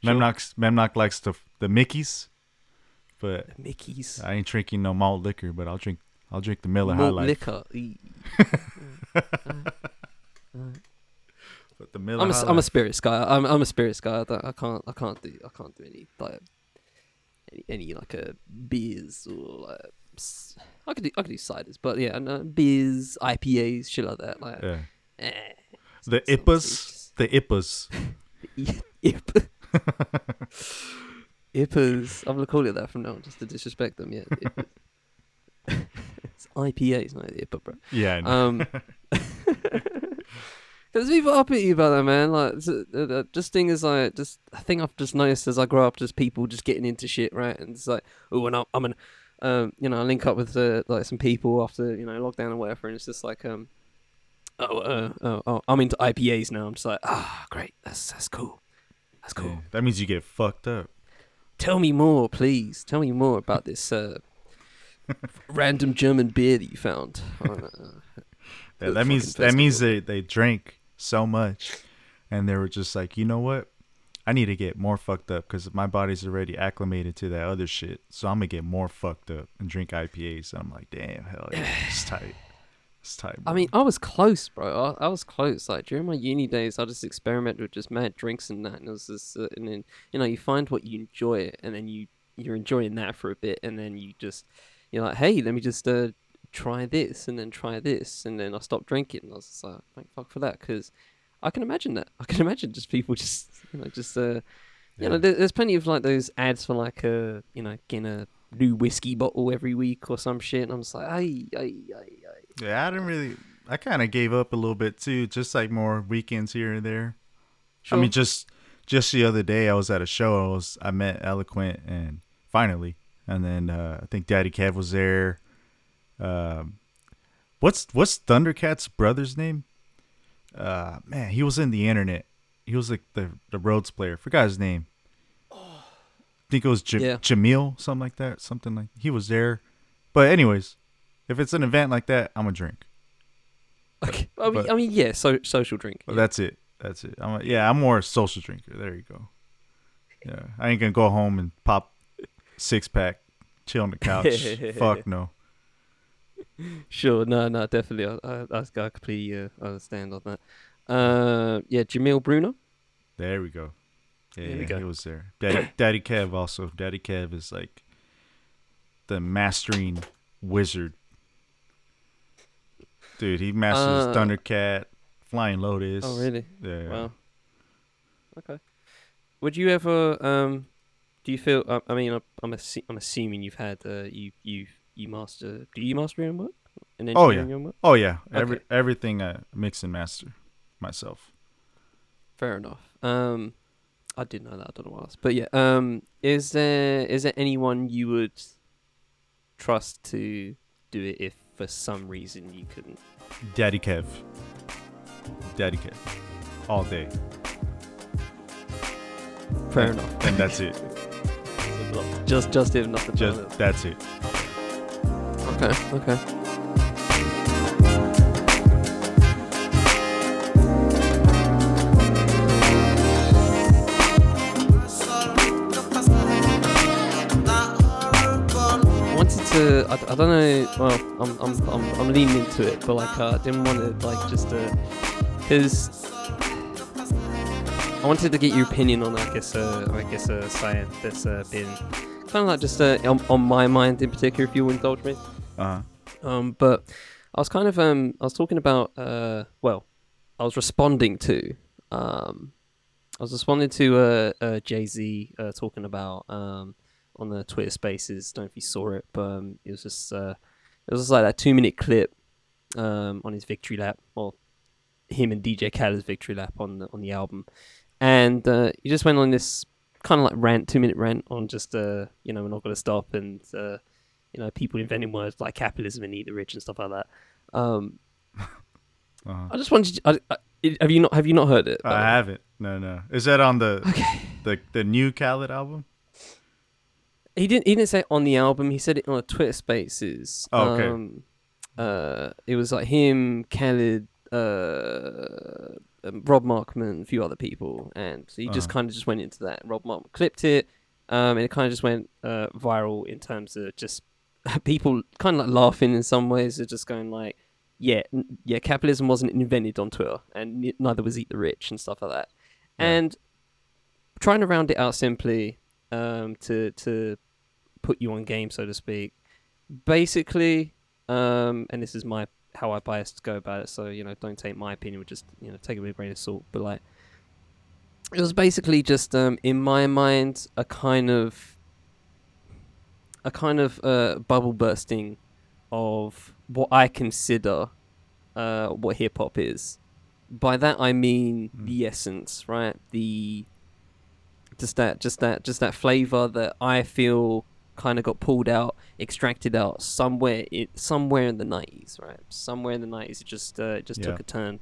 Sure. Memnock Memnock likes the the Mickeys, but the Mickeys. I ain't drinking no malt liquor, but I'll drink I'll drink the Miller malt High Life. Malt liquor. All right. All right. But the Miller I'm, a, I'm a spirits guy. I'm I'm a spirits guy. I, I can't I can't do I can't do any like. Any, any like a beers or like, I could do I could do ciders, but yeah, no, beers, I P As, shit like that. Like yeah. eh, the I P As, the I P As, I P As. I P As. I'm gonna call it that from now on, just to disrespect them. Yeah, I P As. It's I P As, not the I P A, bro. Yeah. I know. Um. There's people up at you about that, man. Like, just thing is like, just I think I've just noticed as I grow up, just people just getting into shit, right? And it's like, oh, and I'm, I'm an, um, you know, I link up with uh, like some people after you know lockdown or whatever, and it's just like, um, oh, uh, oh, oh, I'm into I P As now. I'm just like, ah, oh, great, that's that's cool, that's cool. Yeah, that means you get fucked up. Tell me more, please. Tell me more about this uh, random German beer that you found. Uh, yeah, that means festival. That means they they drink so much, and they were just like, you know what, I need to get more fucked up because my body's already acclimated to that other shit, so I'm gonna get more fucked up and drink I P As. And I'm like, damn, hell yeah, it's tight, it's tight, bro. I mean, I was close, bro. I, I was close. Like during my uni days, I just experimented with just mad drinks and that, and it was just, uh, and then you know, you find what you enjoy, and then you you're enjoying that for a bit, and then you just you're like, hey, let me just uh. try this and then try this, and then I stopped drinking. I was just like, thank fuck for that, because I can imagine that. I can imagine just people just, you know, just, uh, you yeah. know, there's plenty of like those ads for like a, you know, getting a new whiskey bottle every week or some shit. And I'm just like, ay, ay, ay, ay. Yeah, I didn't really, I kind of gave up a little bit too, just like more weekends here and there. Sure. I mean, just, just the other day I was at a show, I was, I met Eloquent and finally, and then uh, I think Daddy Kev was there. Um, what's what's Thundercat's brother's name? Uh, man, he was in the internet. He was like the the Rhodes player. Forgot his name. Oh. I think it was J- yeah. Jamil, something like that. Something like he was there. But anyways, if it's an event like that, I'm gonna drink. Okay. But, I mean, but, I mean, yeah, so social drink. Yeah. That's it. That's it. I'm a, yeah, I'm more a social drinker. There you go. Yeah, I ain't gonna go home and pop six pack, chill on the couch. Fuck no. Sure, no, no, definitely. I, I, I completely uh, understand on that. Uh, yeah, Jamil Bruno. There we go. Yeah, there we go. He was there. Daddy, Daddy Kev also. Daddy Kev is like the mastering wizard. Dude, he masters uh, Thundercat, Flying Lotus. Oh, really? Yeah. Wow. Okay. Would you ever? Um, do you feel? I, I mean, I, I'm assu- I'm assuming you've had uh, you you you master. Do you master your own work? And oh yeah. Your own work? Oh yeah. Every okay. everything I mix and master myself. Fair enough. Um, I did know that. I don't know what else. But yeah. Um, is there is there anyone you would trust to do it if for some reason you couldn't? Daddy Kev. Daddy Kev. All day. Fair and, enough. And that's it. Just, just if nothing. Just else. That's it. Okay. Okay. I wanted to. I, I don't know. Well, I'm, I'm, I'm, I'm leaning into it, but like, uh, I didn't want to like just uh, cause. I wanted to get your opinion on, I guess, uh, I guess, a uh, science that's uh, been kind of like just uh, on, on my mind in particular, if you will indulge me. Uh huh. Um, but I was kind of, um, I was talking about, uh, well, I was responding to, um, I was responding to uh, uh, Jay-Z uh, talking about um, on the Twitter Spaces. Don't know if you saw it, but um, it was just, uh, it was just like that two-minute clip um, on his victory lap, well, him and D J Khaled's victory lap on the, on the album. And uh, he just went on this kind of like rant, two minute rant on just, uh, you know, we're not going to stop. And, uh, you know, people inventing words like capitalism and eat the rich and stuff like that. Um, uh-huh. I just wanted to, I, I, have you not, have you not heard it? I haven't. No, no. Is that on the, okay. the, the new Khaled album? He didn't, he didn't say it on the album. He said it on a Twitter Spaces. Oh, okay. Um, uh, it was like him, Khaled, uh, Um, Rob Markman, a few other people, and so he uh-huh. just kind of just went into that. Rob Markman clipped it, um, and it kind of just went uh, viral in terms of just people kind of like laughing in some ways. They're just going like, "Yeah, n- yeah, capitalism wasn't invented on Twitter, and n- neither was Eat the Rich and stuff like that." Yeah. And trying to round it out simply um, to to put you on game, so to speak. Basically, um, and this is my. how I biased to go about it, so you know, don't take my opinion, just you know, take it with a grain of salt. But like, it was basically just um, in my mind a kind of a kind of uh, bubble bursting of what I consider uh, what hip hop is. By that I mean mm. the essence, right? The just that, just that, just that flavor that I feel kind of got pulled out, extracted out somewhere in somewhere in the nineties, right? Somewhere in the nineties, it just uh, it just yeah. took a turn.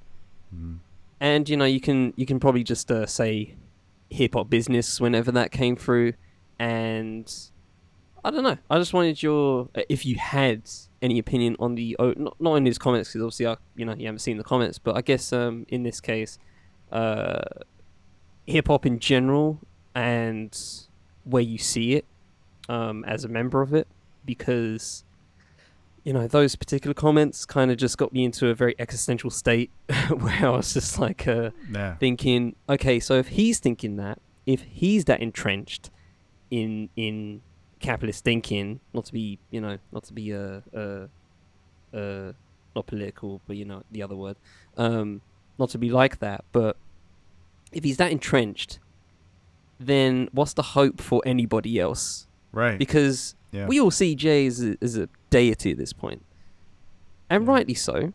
Mm-hmm. And you know, you can you can probably just uh, say hip hop business whenever that came through. And I don't know. I just wanted your uh, if you had any opinion on the oh, not not in his comments, because obviously I, you know you haven't seen the comments, but I guess um in this case, uh, hip hop in general and where you see it. Um, as a member of it, because you know those particular comments kind of just got me into a very existential state where I was just like uh, nah. thinking, okay, so if he's thinking that, if he's that entrenched in in capitalist thinking, not to be you know not to be a uh, uh, uh, not political, but you know the other word, um, not to be like that, but if he's that entrenched, then what's the hope for anybody else? Right, because yeah. we all see Jay as a, as a deity at this point, and yeah. rightly so,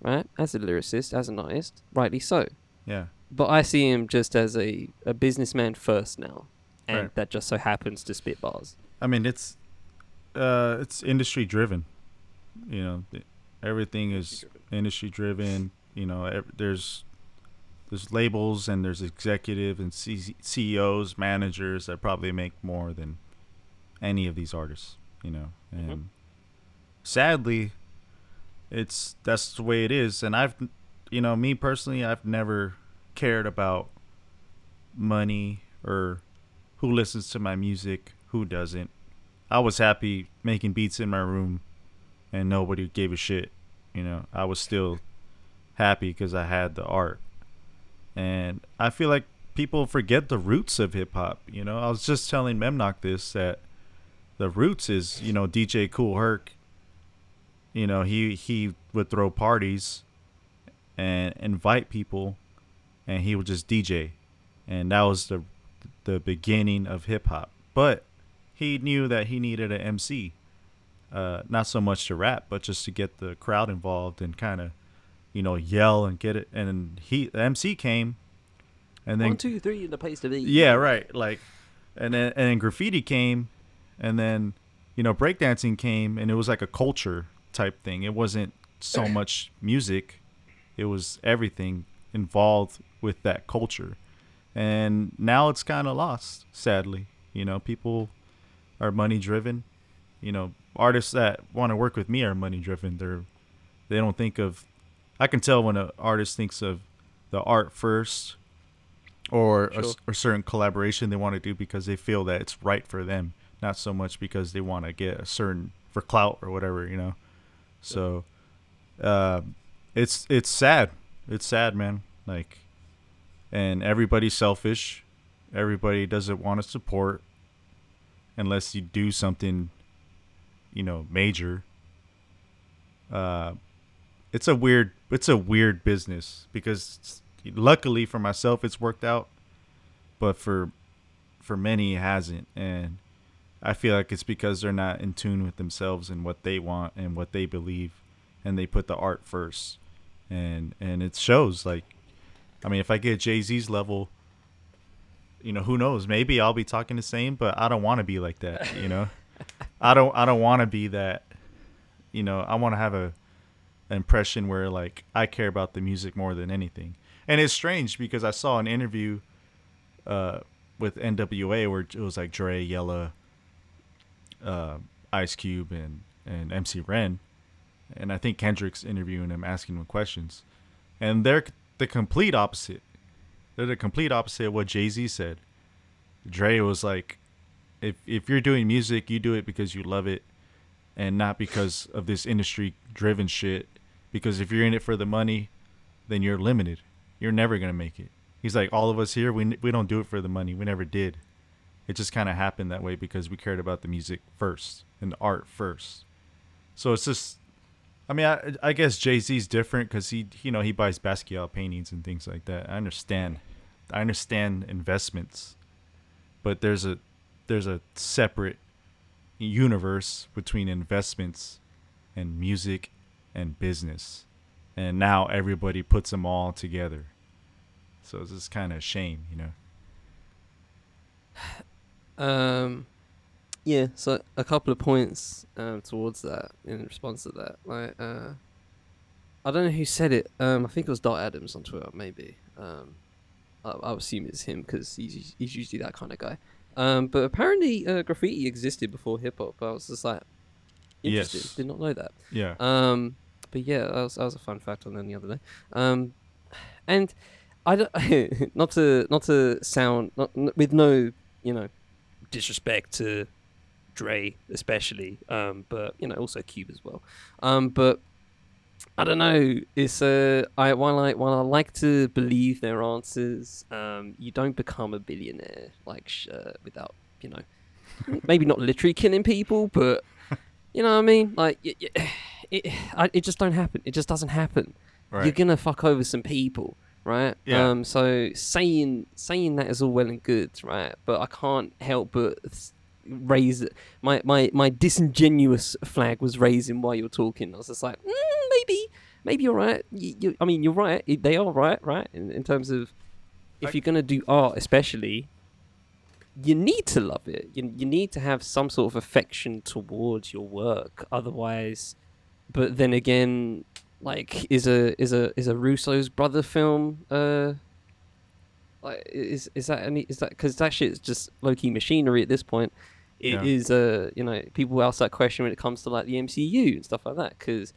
right? As a lyricist, as an artist, rightly so. Yeah. But I see him just as a, a businessman first now, and right. that just so happens to spit bars. I mean, it's uh, it's industry driven. You know, everything is industry driven. You know, ev- there's there's labels and there's executive and C- CEOs, managers that probably make more than any of these artists, you know, and mm-hmm. sadly it's that's the way it is. And I've you know me personally I've never cared about money or who listens to my music, who doesn't. I was happy making beats in my room and nobody gave a shit, you know. I was still happy because I had the art, and I feel like people forget the roots of hip-hop. you know I was just telling Memnock this, that the roots is, you know, D J Kool Herc. You know, he, he would throw parties and invite people, and he would just D J, and that was the the beginning of hip hop. But he knew that he needed an M C, uh, not so much to rap, but just to get the crowd involved and kind of, you know, yell and get it. And he, the M C came, and then one, two, three, the place to be. Yeah, right. Like, and then and then graffiti came, and then, you know, breakdancing came, and it was like a culture type thing. It wasn't so much music; it was everything involved with that culture. And now it's kind of lost, sadly. You know, people are money driven. You know, artists that want to work with me are money driven. They're they don't think of. I can tell when an artist thinks of the art first, or sure. a, a certain collaboration they want to do because they feel that it's right for them. Not so much because they want to get a certain for clout or whatever, you know. So, uh, it's it's sad. It's sad, man. Like, and everybody's selfish. Everybody doesn't want to support unless you do something, you know, major. Uh, it's a weird. It's a weird business because, luckily for myself, it's worked out, but for for many it hasn't. And I feel like it's because they're not in tune with themselves and what they want and what they believe, and they put the art first, and and it shows. Like, I mean, if I get Jay-Z's level, you know, who knows? Maybe I'll be talking the same, but I don't want to be like that. You know, I don't I don't want to be that. You know, I want to have a an impression where like I care about the music more than anything. And it's strange because I saw an interview uh, with N W A where it was like Dre, Yella, Uh, Ice Cube and, and M C Ren, and I think Kendrick's interviewing him, asking him questions, and they're the complete opposite. They're the complete opposite of what Jay-Z said. Dre was like, if if you're doing music, you do it because you love it and not because of this industry driven shit, because if you're in it for the money, then you're limited. You're never going to make it. He's like, all of us here, we we don't do it for the money. We never did. It just kind of happened that way because we cared about the music first and the art first. So it's just, I mean, I, I guess Jay-Z's different because he, you know, he buys Basquiat paintings and things like that. I understand. I understand investments. But there's a there's a separate universe between investments and music and business. And now everybody puts them all together. So it's just kind of a shame, you know. Um, yeah, so a couple of points um, towards that, in response to that. Like, uh, I don't know who said it. Um, I think it was Dot Adams on Twitter, maybe. Um, I, I assume it's him because he's, he's usually that kind of guy. Um, but apparently uh, graffiti existed before hip-hop. I was just like, interested. Yes. Did not know that. Yeah. Um, but yeah, that was, that was a fun fact on them the other day. Um, and I don't, not to, not to sound, not, with no, you know, disrespect to Dre especially, um, but you know, also Cube as well. Um, but I don't know. It's uh, I while I while I like to believe their answers, um, you don't become a billionaire like uh, without, you know, maybe not literally killing people, but you know what I mean. Like it, it, I, it just don't happen. It just doesn't happen. Right. You're gonna fuck over some people. Right. Yeah. Um, so saying saying that is all well and good, right? But I can't help but raise it. My, my, my disingenuous flag was raising while you were talking. I was just like, mm, maybe, maybe you're right. You, you, I mean, you're right. They are right, right? In, in terms of if I... you're going to do art especially, you need to love it. You, you need to have some sort of affection towards your work. Otherwise, but then again... Like is a is a is a Russo's brother film? Uh, like is is that any is that because that shit's just low key machinery at this point. It yeah. is uh you know, people ask that question when it comes to like the M C U and stuff like that because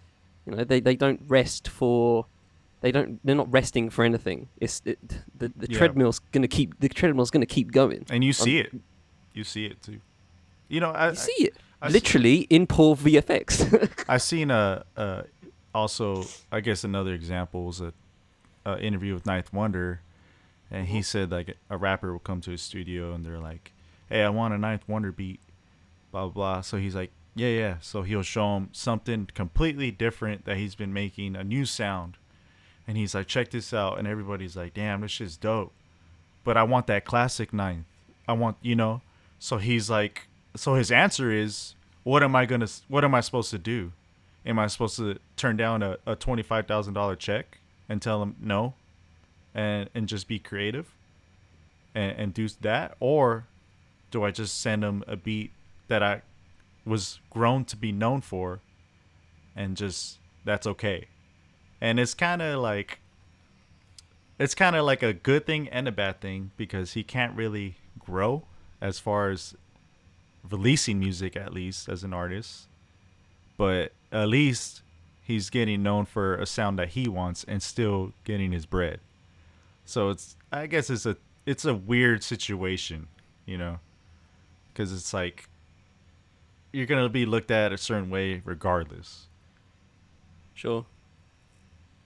you know they, they don't rest for they don't they're not resting for anything. It's it, the the yeah. treadmill's gonna keep the treadmill's gonna keep going. And you see um, it, you see it too. You know I you I, see it I, literally I see, in poor V F X. I've seen a. a Also, I guess another example was a, a interview with Ninth Wonder, and he said like a rapper will come to his studio and they're like, "Hey, I want a Ninth Wonder beat," blah blah blah. So he's like, "Yeah, yeah." So he'll show him something completely different that he's been making, a new sound, and he's like, check this out, and everybody's like, damn, this shit's dope, but I want that classic Ninth. I want, you know. So he's like, so his answer is, what am I gonna, what am I supposed to do? Am I supposed to turn down a, a twenty-five thousand dollars check and tell him no, and and just be creative, and, and do that, or do I just send him a beat that I was grown to be known for, and just, that's okay? And it's kind of like, it's kind of like a good thing and a bad thing, because he can't really grow as far as releasing music, at least as an artist, but at least he's getting known for a sound that he wants and still getting his bread. So it's, I guess it's a, it's a weird situation, you know, because it's like, you're going to be looked at a certain way regardless. Sure.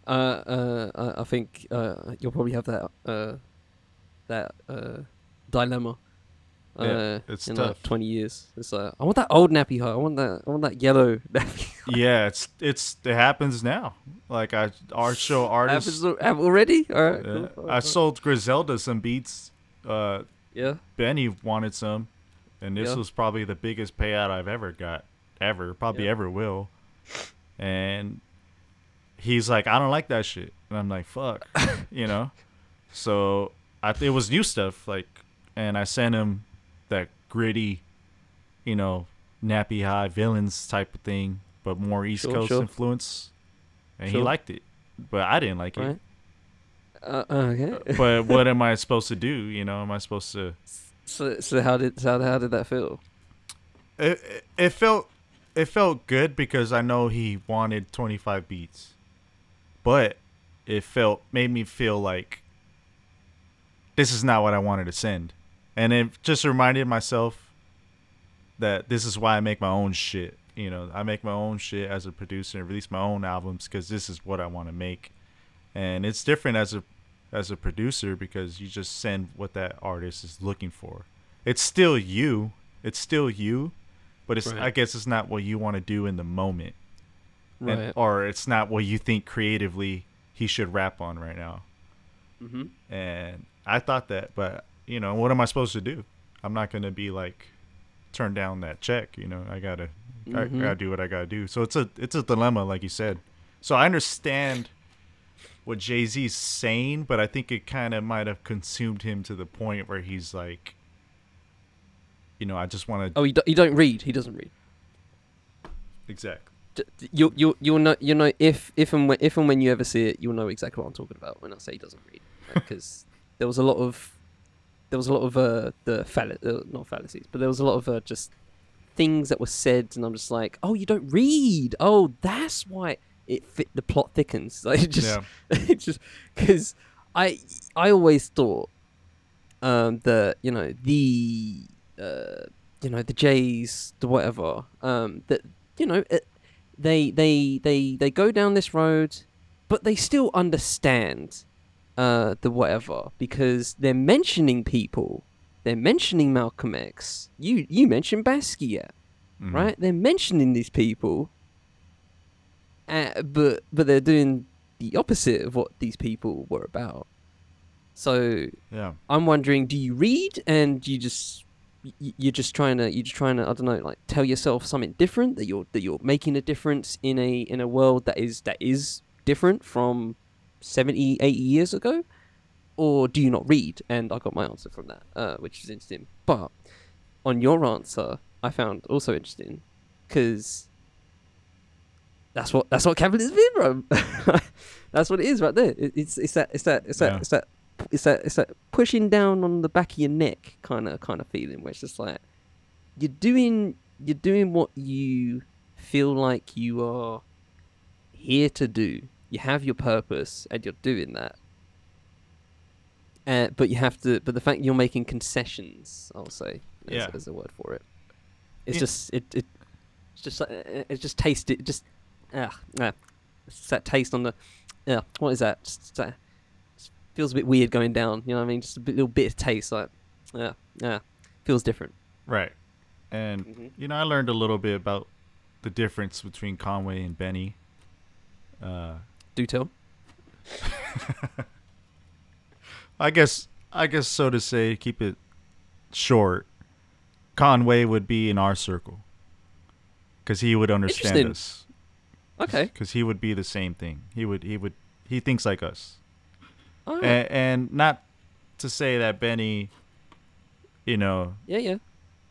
Uh, uh, I think uh, you'll probably have that uh, that uh, dilemma. Uh, yeah, it's in tough. Like twenty years, it's like, I want that old Nappy High. I want that. I want that yellow Nappy High. Yeah, it's it's it happens now. Like I, our show artists have already. All right, yeah. cool. I sold Griselda some beats. Uh, yeah. Benny wanted some, and this yeah. was probably the biggest payout I've ever got, ever probably yeah. ever will, and he's like, I don't like that shit, and I'm like, fuck, you know. So I, it was new stuff, like, and I sent him that gritty, you know, Nappy High Villains type of thing, but more East sure, Coast sure. influence, and sure. he liked it, but I didn't like it. Right. Uh, okay. But what am I supposed to do? You know, am I supposed to? So, so how did how, how did that feel? It, it it felt it felt good because I know he wanted twenty-five beats, but it felt made me feel like this is not what I wanted to send. And it just reminded myself that this is why I make my own shit. You know, I make my own shit as a producer and release my own albums because this is what I want to make. And it's different as a as a producer because you just send what that artist is looking for. It's still you. It's still you, but it's right. I guess it's not what you want to do in the moment, right? And, or it's not what you think creatively he should rap on right now. Mm-hmm. And I thought that, but. You know, what am I supposed to do? I'm not going to be like, turn down that check. You know, I got to mm-hmm. I gotta do what I got to do. So it's a it's a dilemma, like you said. So I understand what Jay-Z's saying, but I think it kind of might have consumed him to the point where he's like, you know, I just want to... Oh, he, do- he don't read. He doesn't read. Exactly. You, you, you'll know, you know if, if, and when, if and when you ever see it, you'll know exactly what I'm talking about when I say he doesn't read. Because like, there was a lot of... There was a lot of uh, the fall- uh, not fallacies, but there was a lot of uh, just things that were said, and I'm just like, oh, you don't read. Oh, that's why it fit, the plot thickens. Like it just, yeah. it just because I I always thought um, that you know the uh, you know the Jays, the whatever um, that you know it, they they they they go down this road, but they still understand. Uh, the whatever, because they're mentioning people, they're mentioning Malcolm X. You you mentioned Basquiat, mm-hmm. right? They're mentioning these people, uh, but but they're doing the opposite of what these people were about. So yeah. I'm wondering, do you read and you just you're just trying to you're just trying to I don't know, like tell yourself something different that you're that you're making a difference in a in a world that is that is different from. seventy, eighty years ago, or do you not read? And I got my answer from that, uh, which is interesting. But on your answer, I found also interesting because that's what that's what capitalism is, bro. That's what it is right there. It, it's it's that it's that it's that, yeah. it's that it's that it's that pushing down on the back of your neck kind of kind of feeling, where it's just like you're doing you're doing what you feel like you are here to do. You have your purpose, and you're doing that. Uh, but you have to. But the fact you're making concessions, I'll say, is, yeah. is a word for it. It's yeah. just it, it. It's just it just taste it just ah uh, uh, it's that taste on the yeah uh, what is that? Just, uh, it feels a bit weird going down. You know what I mean? Just a bit, little bit of taste like yeah uh, yeah uh, feels different. Right, and mm-hmm. you know I learned a little bit about the difference between Conway and Benny. Uh, Do tell. I guess, I guess so to say, keep it short. Conway would be in our circle because he would understand us. Okay. Because he would be the same thing. He would. He would. He thinks like us. All right. and, and not to say that Benny, you know. Yeah, yeah.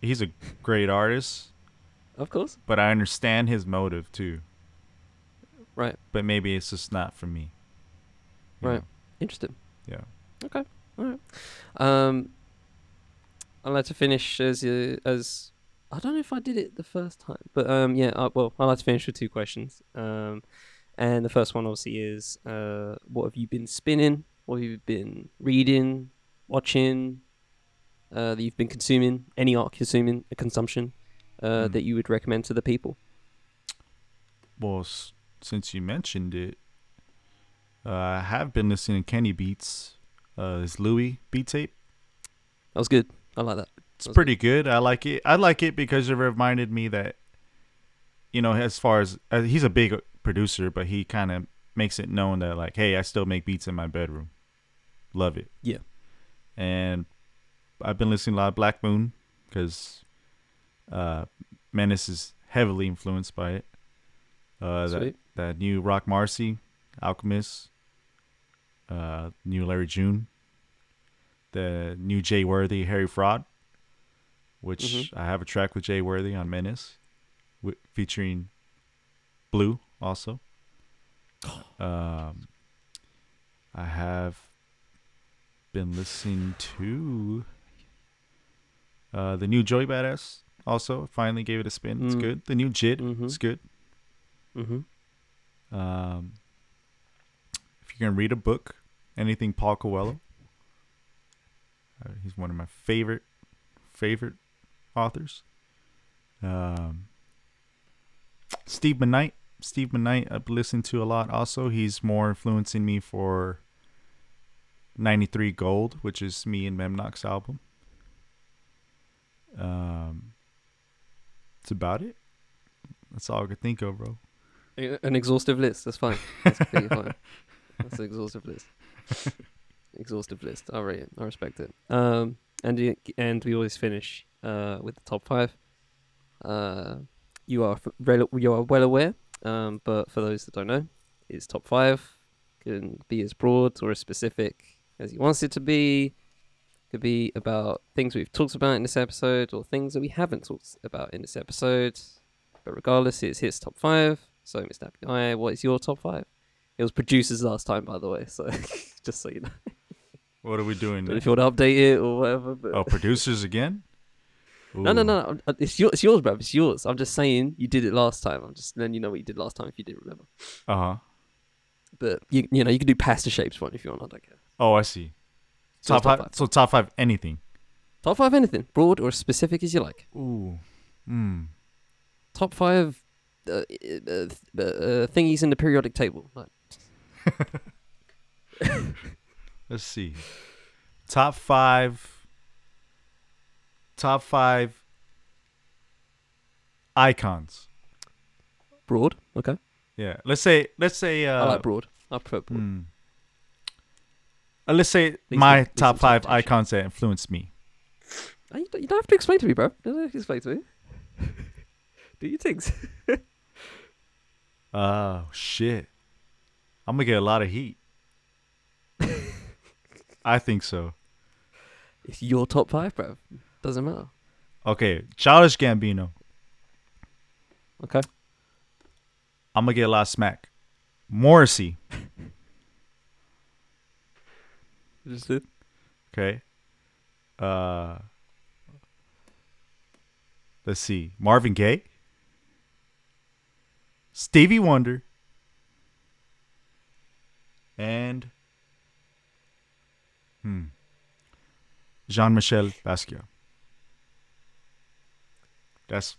He's a great artist. Of course. But I understand his motive too. Right. But maybe it's just not for me. Right. Know? Interesting. Yeah. Okay. All right. Um, I'd like to finish as uh, as I don't know if I did it the first time, but um, yeah. Uh, well, I'd like to finish with two questions. Um, and the first one obviously is uh, what have you been spinning? What have you been reading, watching? Uh, that you've been consuming, any art consuming, uh, consumption, uh, mm. that you would recommend to the people? Well, s- since you mentioned it, uh, I have been listening to Kenny Beats. Uh, it's Louis beat tape. That was good. I like that. It's that pretty good. good. I like it. I like it because it reminded me that, you know, as far as uh, he's a big producer, but he kind of makes it known that like, hey, I still make beats in my bedroom. Love it. Yeah. And I've been listening a lot of Black Moon because uh, Menace is heavily influenced by it. Uh, that, that new Rock Marcy, Alchemist, uh, new Larry June, the new Jay Worthy, Harry Fraud, which mm-hmm. I have a track with Jay Worthy on Menace w- featuring Blue also. Um, I have been listening to... Uh, the new Joey Badass also finally gave it a spin. It's mm. good. The new Jid, mm-hmm. it's good. Mm-hmm. Um, if you can read a book, anything Paul Coelho. Uh, he's one of my favorite, favorite authors. Um, Steve McKnight. Steve McKnight I've listened to a lot also. He's more influencing me for ninety-three Gold, which is me and Memnock's album. Um, it's about it. That's all I could think of, bro. An exhaustive list. That's fine. That's completely fine. That's an exhaustive list. Exhaustive list. All right, I respect it. Um, and and we always finish uh with the top five. Uh, you are you are well aware. Um, but for those that don't know, it's top five. Can be as broad or as specific as you want it to be. Could be about things we've talked about in this episode or things that we haven't talked about in this episode. But regardless, it's his top five. So, Mister Nappy High, what is your top five? It was producers last time, by the way. So, just so you know. What are we doing now? If you want to update it or whatever. But... Oh, producers again? Ooh. No, no, no. It's, your, it's yours, bruv. It's yours. I'm just saying you did it last time. I'm just letting you know what you did last time if you didn't remember. Uh-huh. But, you you know, you can do pasta shapes one if you want. I don't care. Oh, I see. So top, top five. five. So top five, anything. Top five, anything. Broad or specific as you like. Ooh. Mm. Top five uh, uh, th- uh, thingies in the periodic table. Right. Let's see. Top five. Top five icons. Broad. Okay. Yeah. Let's say. Let's say. Uh, I like broad. I prefer broad. Mm. Uh, let's say my top five icons that influenced me. You don't have to explain to me, bro. You don't have to explain to me. Do your things. Oh, shit. I'm going to get a lot of heat. I think so. It's your top five, bro. Doesn't matter. Okay. Childish Gambino. Okay. I'm going to get a lot of smack. Morrissey. Just did. Okay. Uh, let's see. Marvin Gaye. Stevie Wonder. And hmm. Jean Michel Basquiat. That's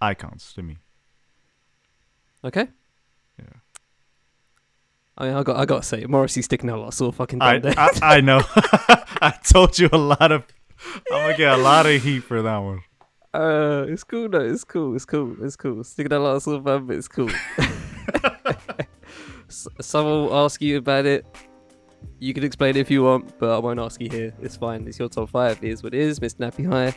icons to me. Okay. Yeah. I mean, I got, I got to say, Morrissey's sticking out a lot of sore fucking down I, there. I, I know. I told you a lot of... I'm going to get a lot of heat for that one. Uh, it's cool, though. It's cool. It's cool. It's cool. Sticking out a lot of sore, but it's cool. S- someone will ask you about it. You can explain it if you want, but I won't ask you here. It's fine. It's your top five. It is what it is. Mister Nappy High.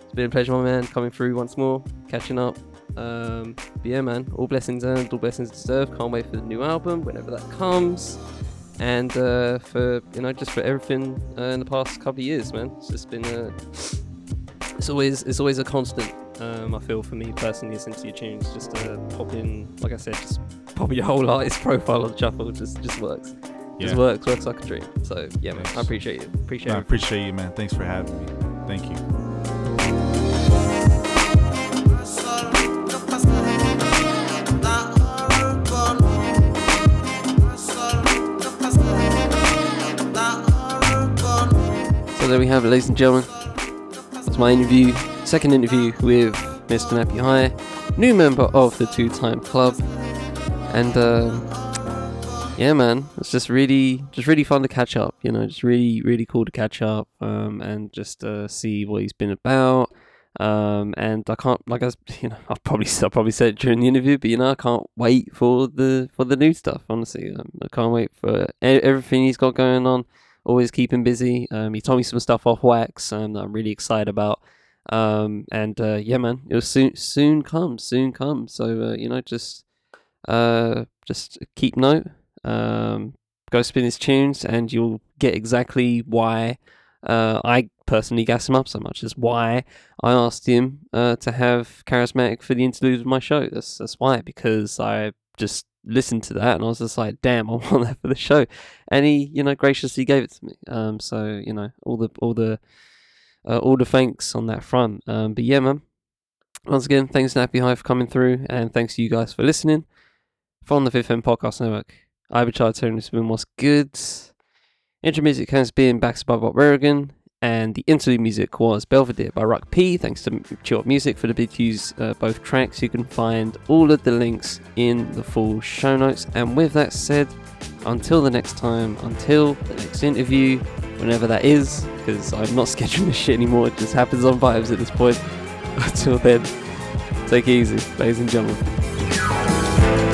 It's been a pleasure, my man. Coming through once more, catching up. Um, but yeah, man. All blessings earned, all blessings deserved. Can't wait for the new album whenever that comes, and uh, for you know, just for everything uh, in the past couple of years, man. It's just been a. It's always it's always a constant. Um, I feel for me personally, listening to your tunes, just uh, pop in, like I said, just pop your whole artist profile on shuffle. Just just works. Yeah. Just works, works like a dream. So yeah, man, I appreciate you. Appreciate no, I appreciate you, man. Thanks for having me. Thank you. So there we have it, ladies and gentlemen. That's my interview, second interview with Mister Nappy High, new member of the Two Time Club, and. Uh, Yeah, man, it's just really, just really fun to catch up, you know, just really, really cool to catch up um, and just uh, see what he's been about. Um, and I can't, like I, you know, I'll probably, I'll probably say it during the interview, but you know, I can't wait for the for the new stuff. Honestly, um, I can't wait for everything he's got going on. Always keep him busy. Um, he told me some stuff off wax, and I'm really excited about. Um, and uh, yeah, man, it'll soon, soon come, soon come. So uh, you know, just, uh, just keep note. Um, go spin his tunes and you'll get exactly why uh, I personally gassed him up so much. That's why I asked him uh, to have Charismatic for the interlude of my show. That's that's why, because I just listened to that and I was just like, damn, I want that for the show. And he, you know, graciously gave it to me. Um, so you know, all the all the uh, all the thanks on that front. Um, but yeah, man. Once again, thanks Nappy High for coming through, and thanks to you guys for listening from the Fifth M Podcast Network. I've been Charlie Taylor, and this has been What's Good. Intro music has been Backs by Bob Berrigan, and the interlude music was Belvedere by Ruck P. Thanks to Chill Up Music for the bid to use uh, both tracks. You can find all of the links in the full show notes. And with that said, until the next time, until the next interview, whenever that is, because I'm not scheduling this shit anymore, it just happens on vibes at this point. Until then, take it easy, ladies and gentlemen.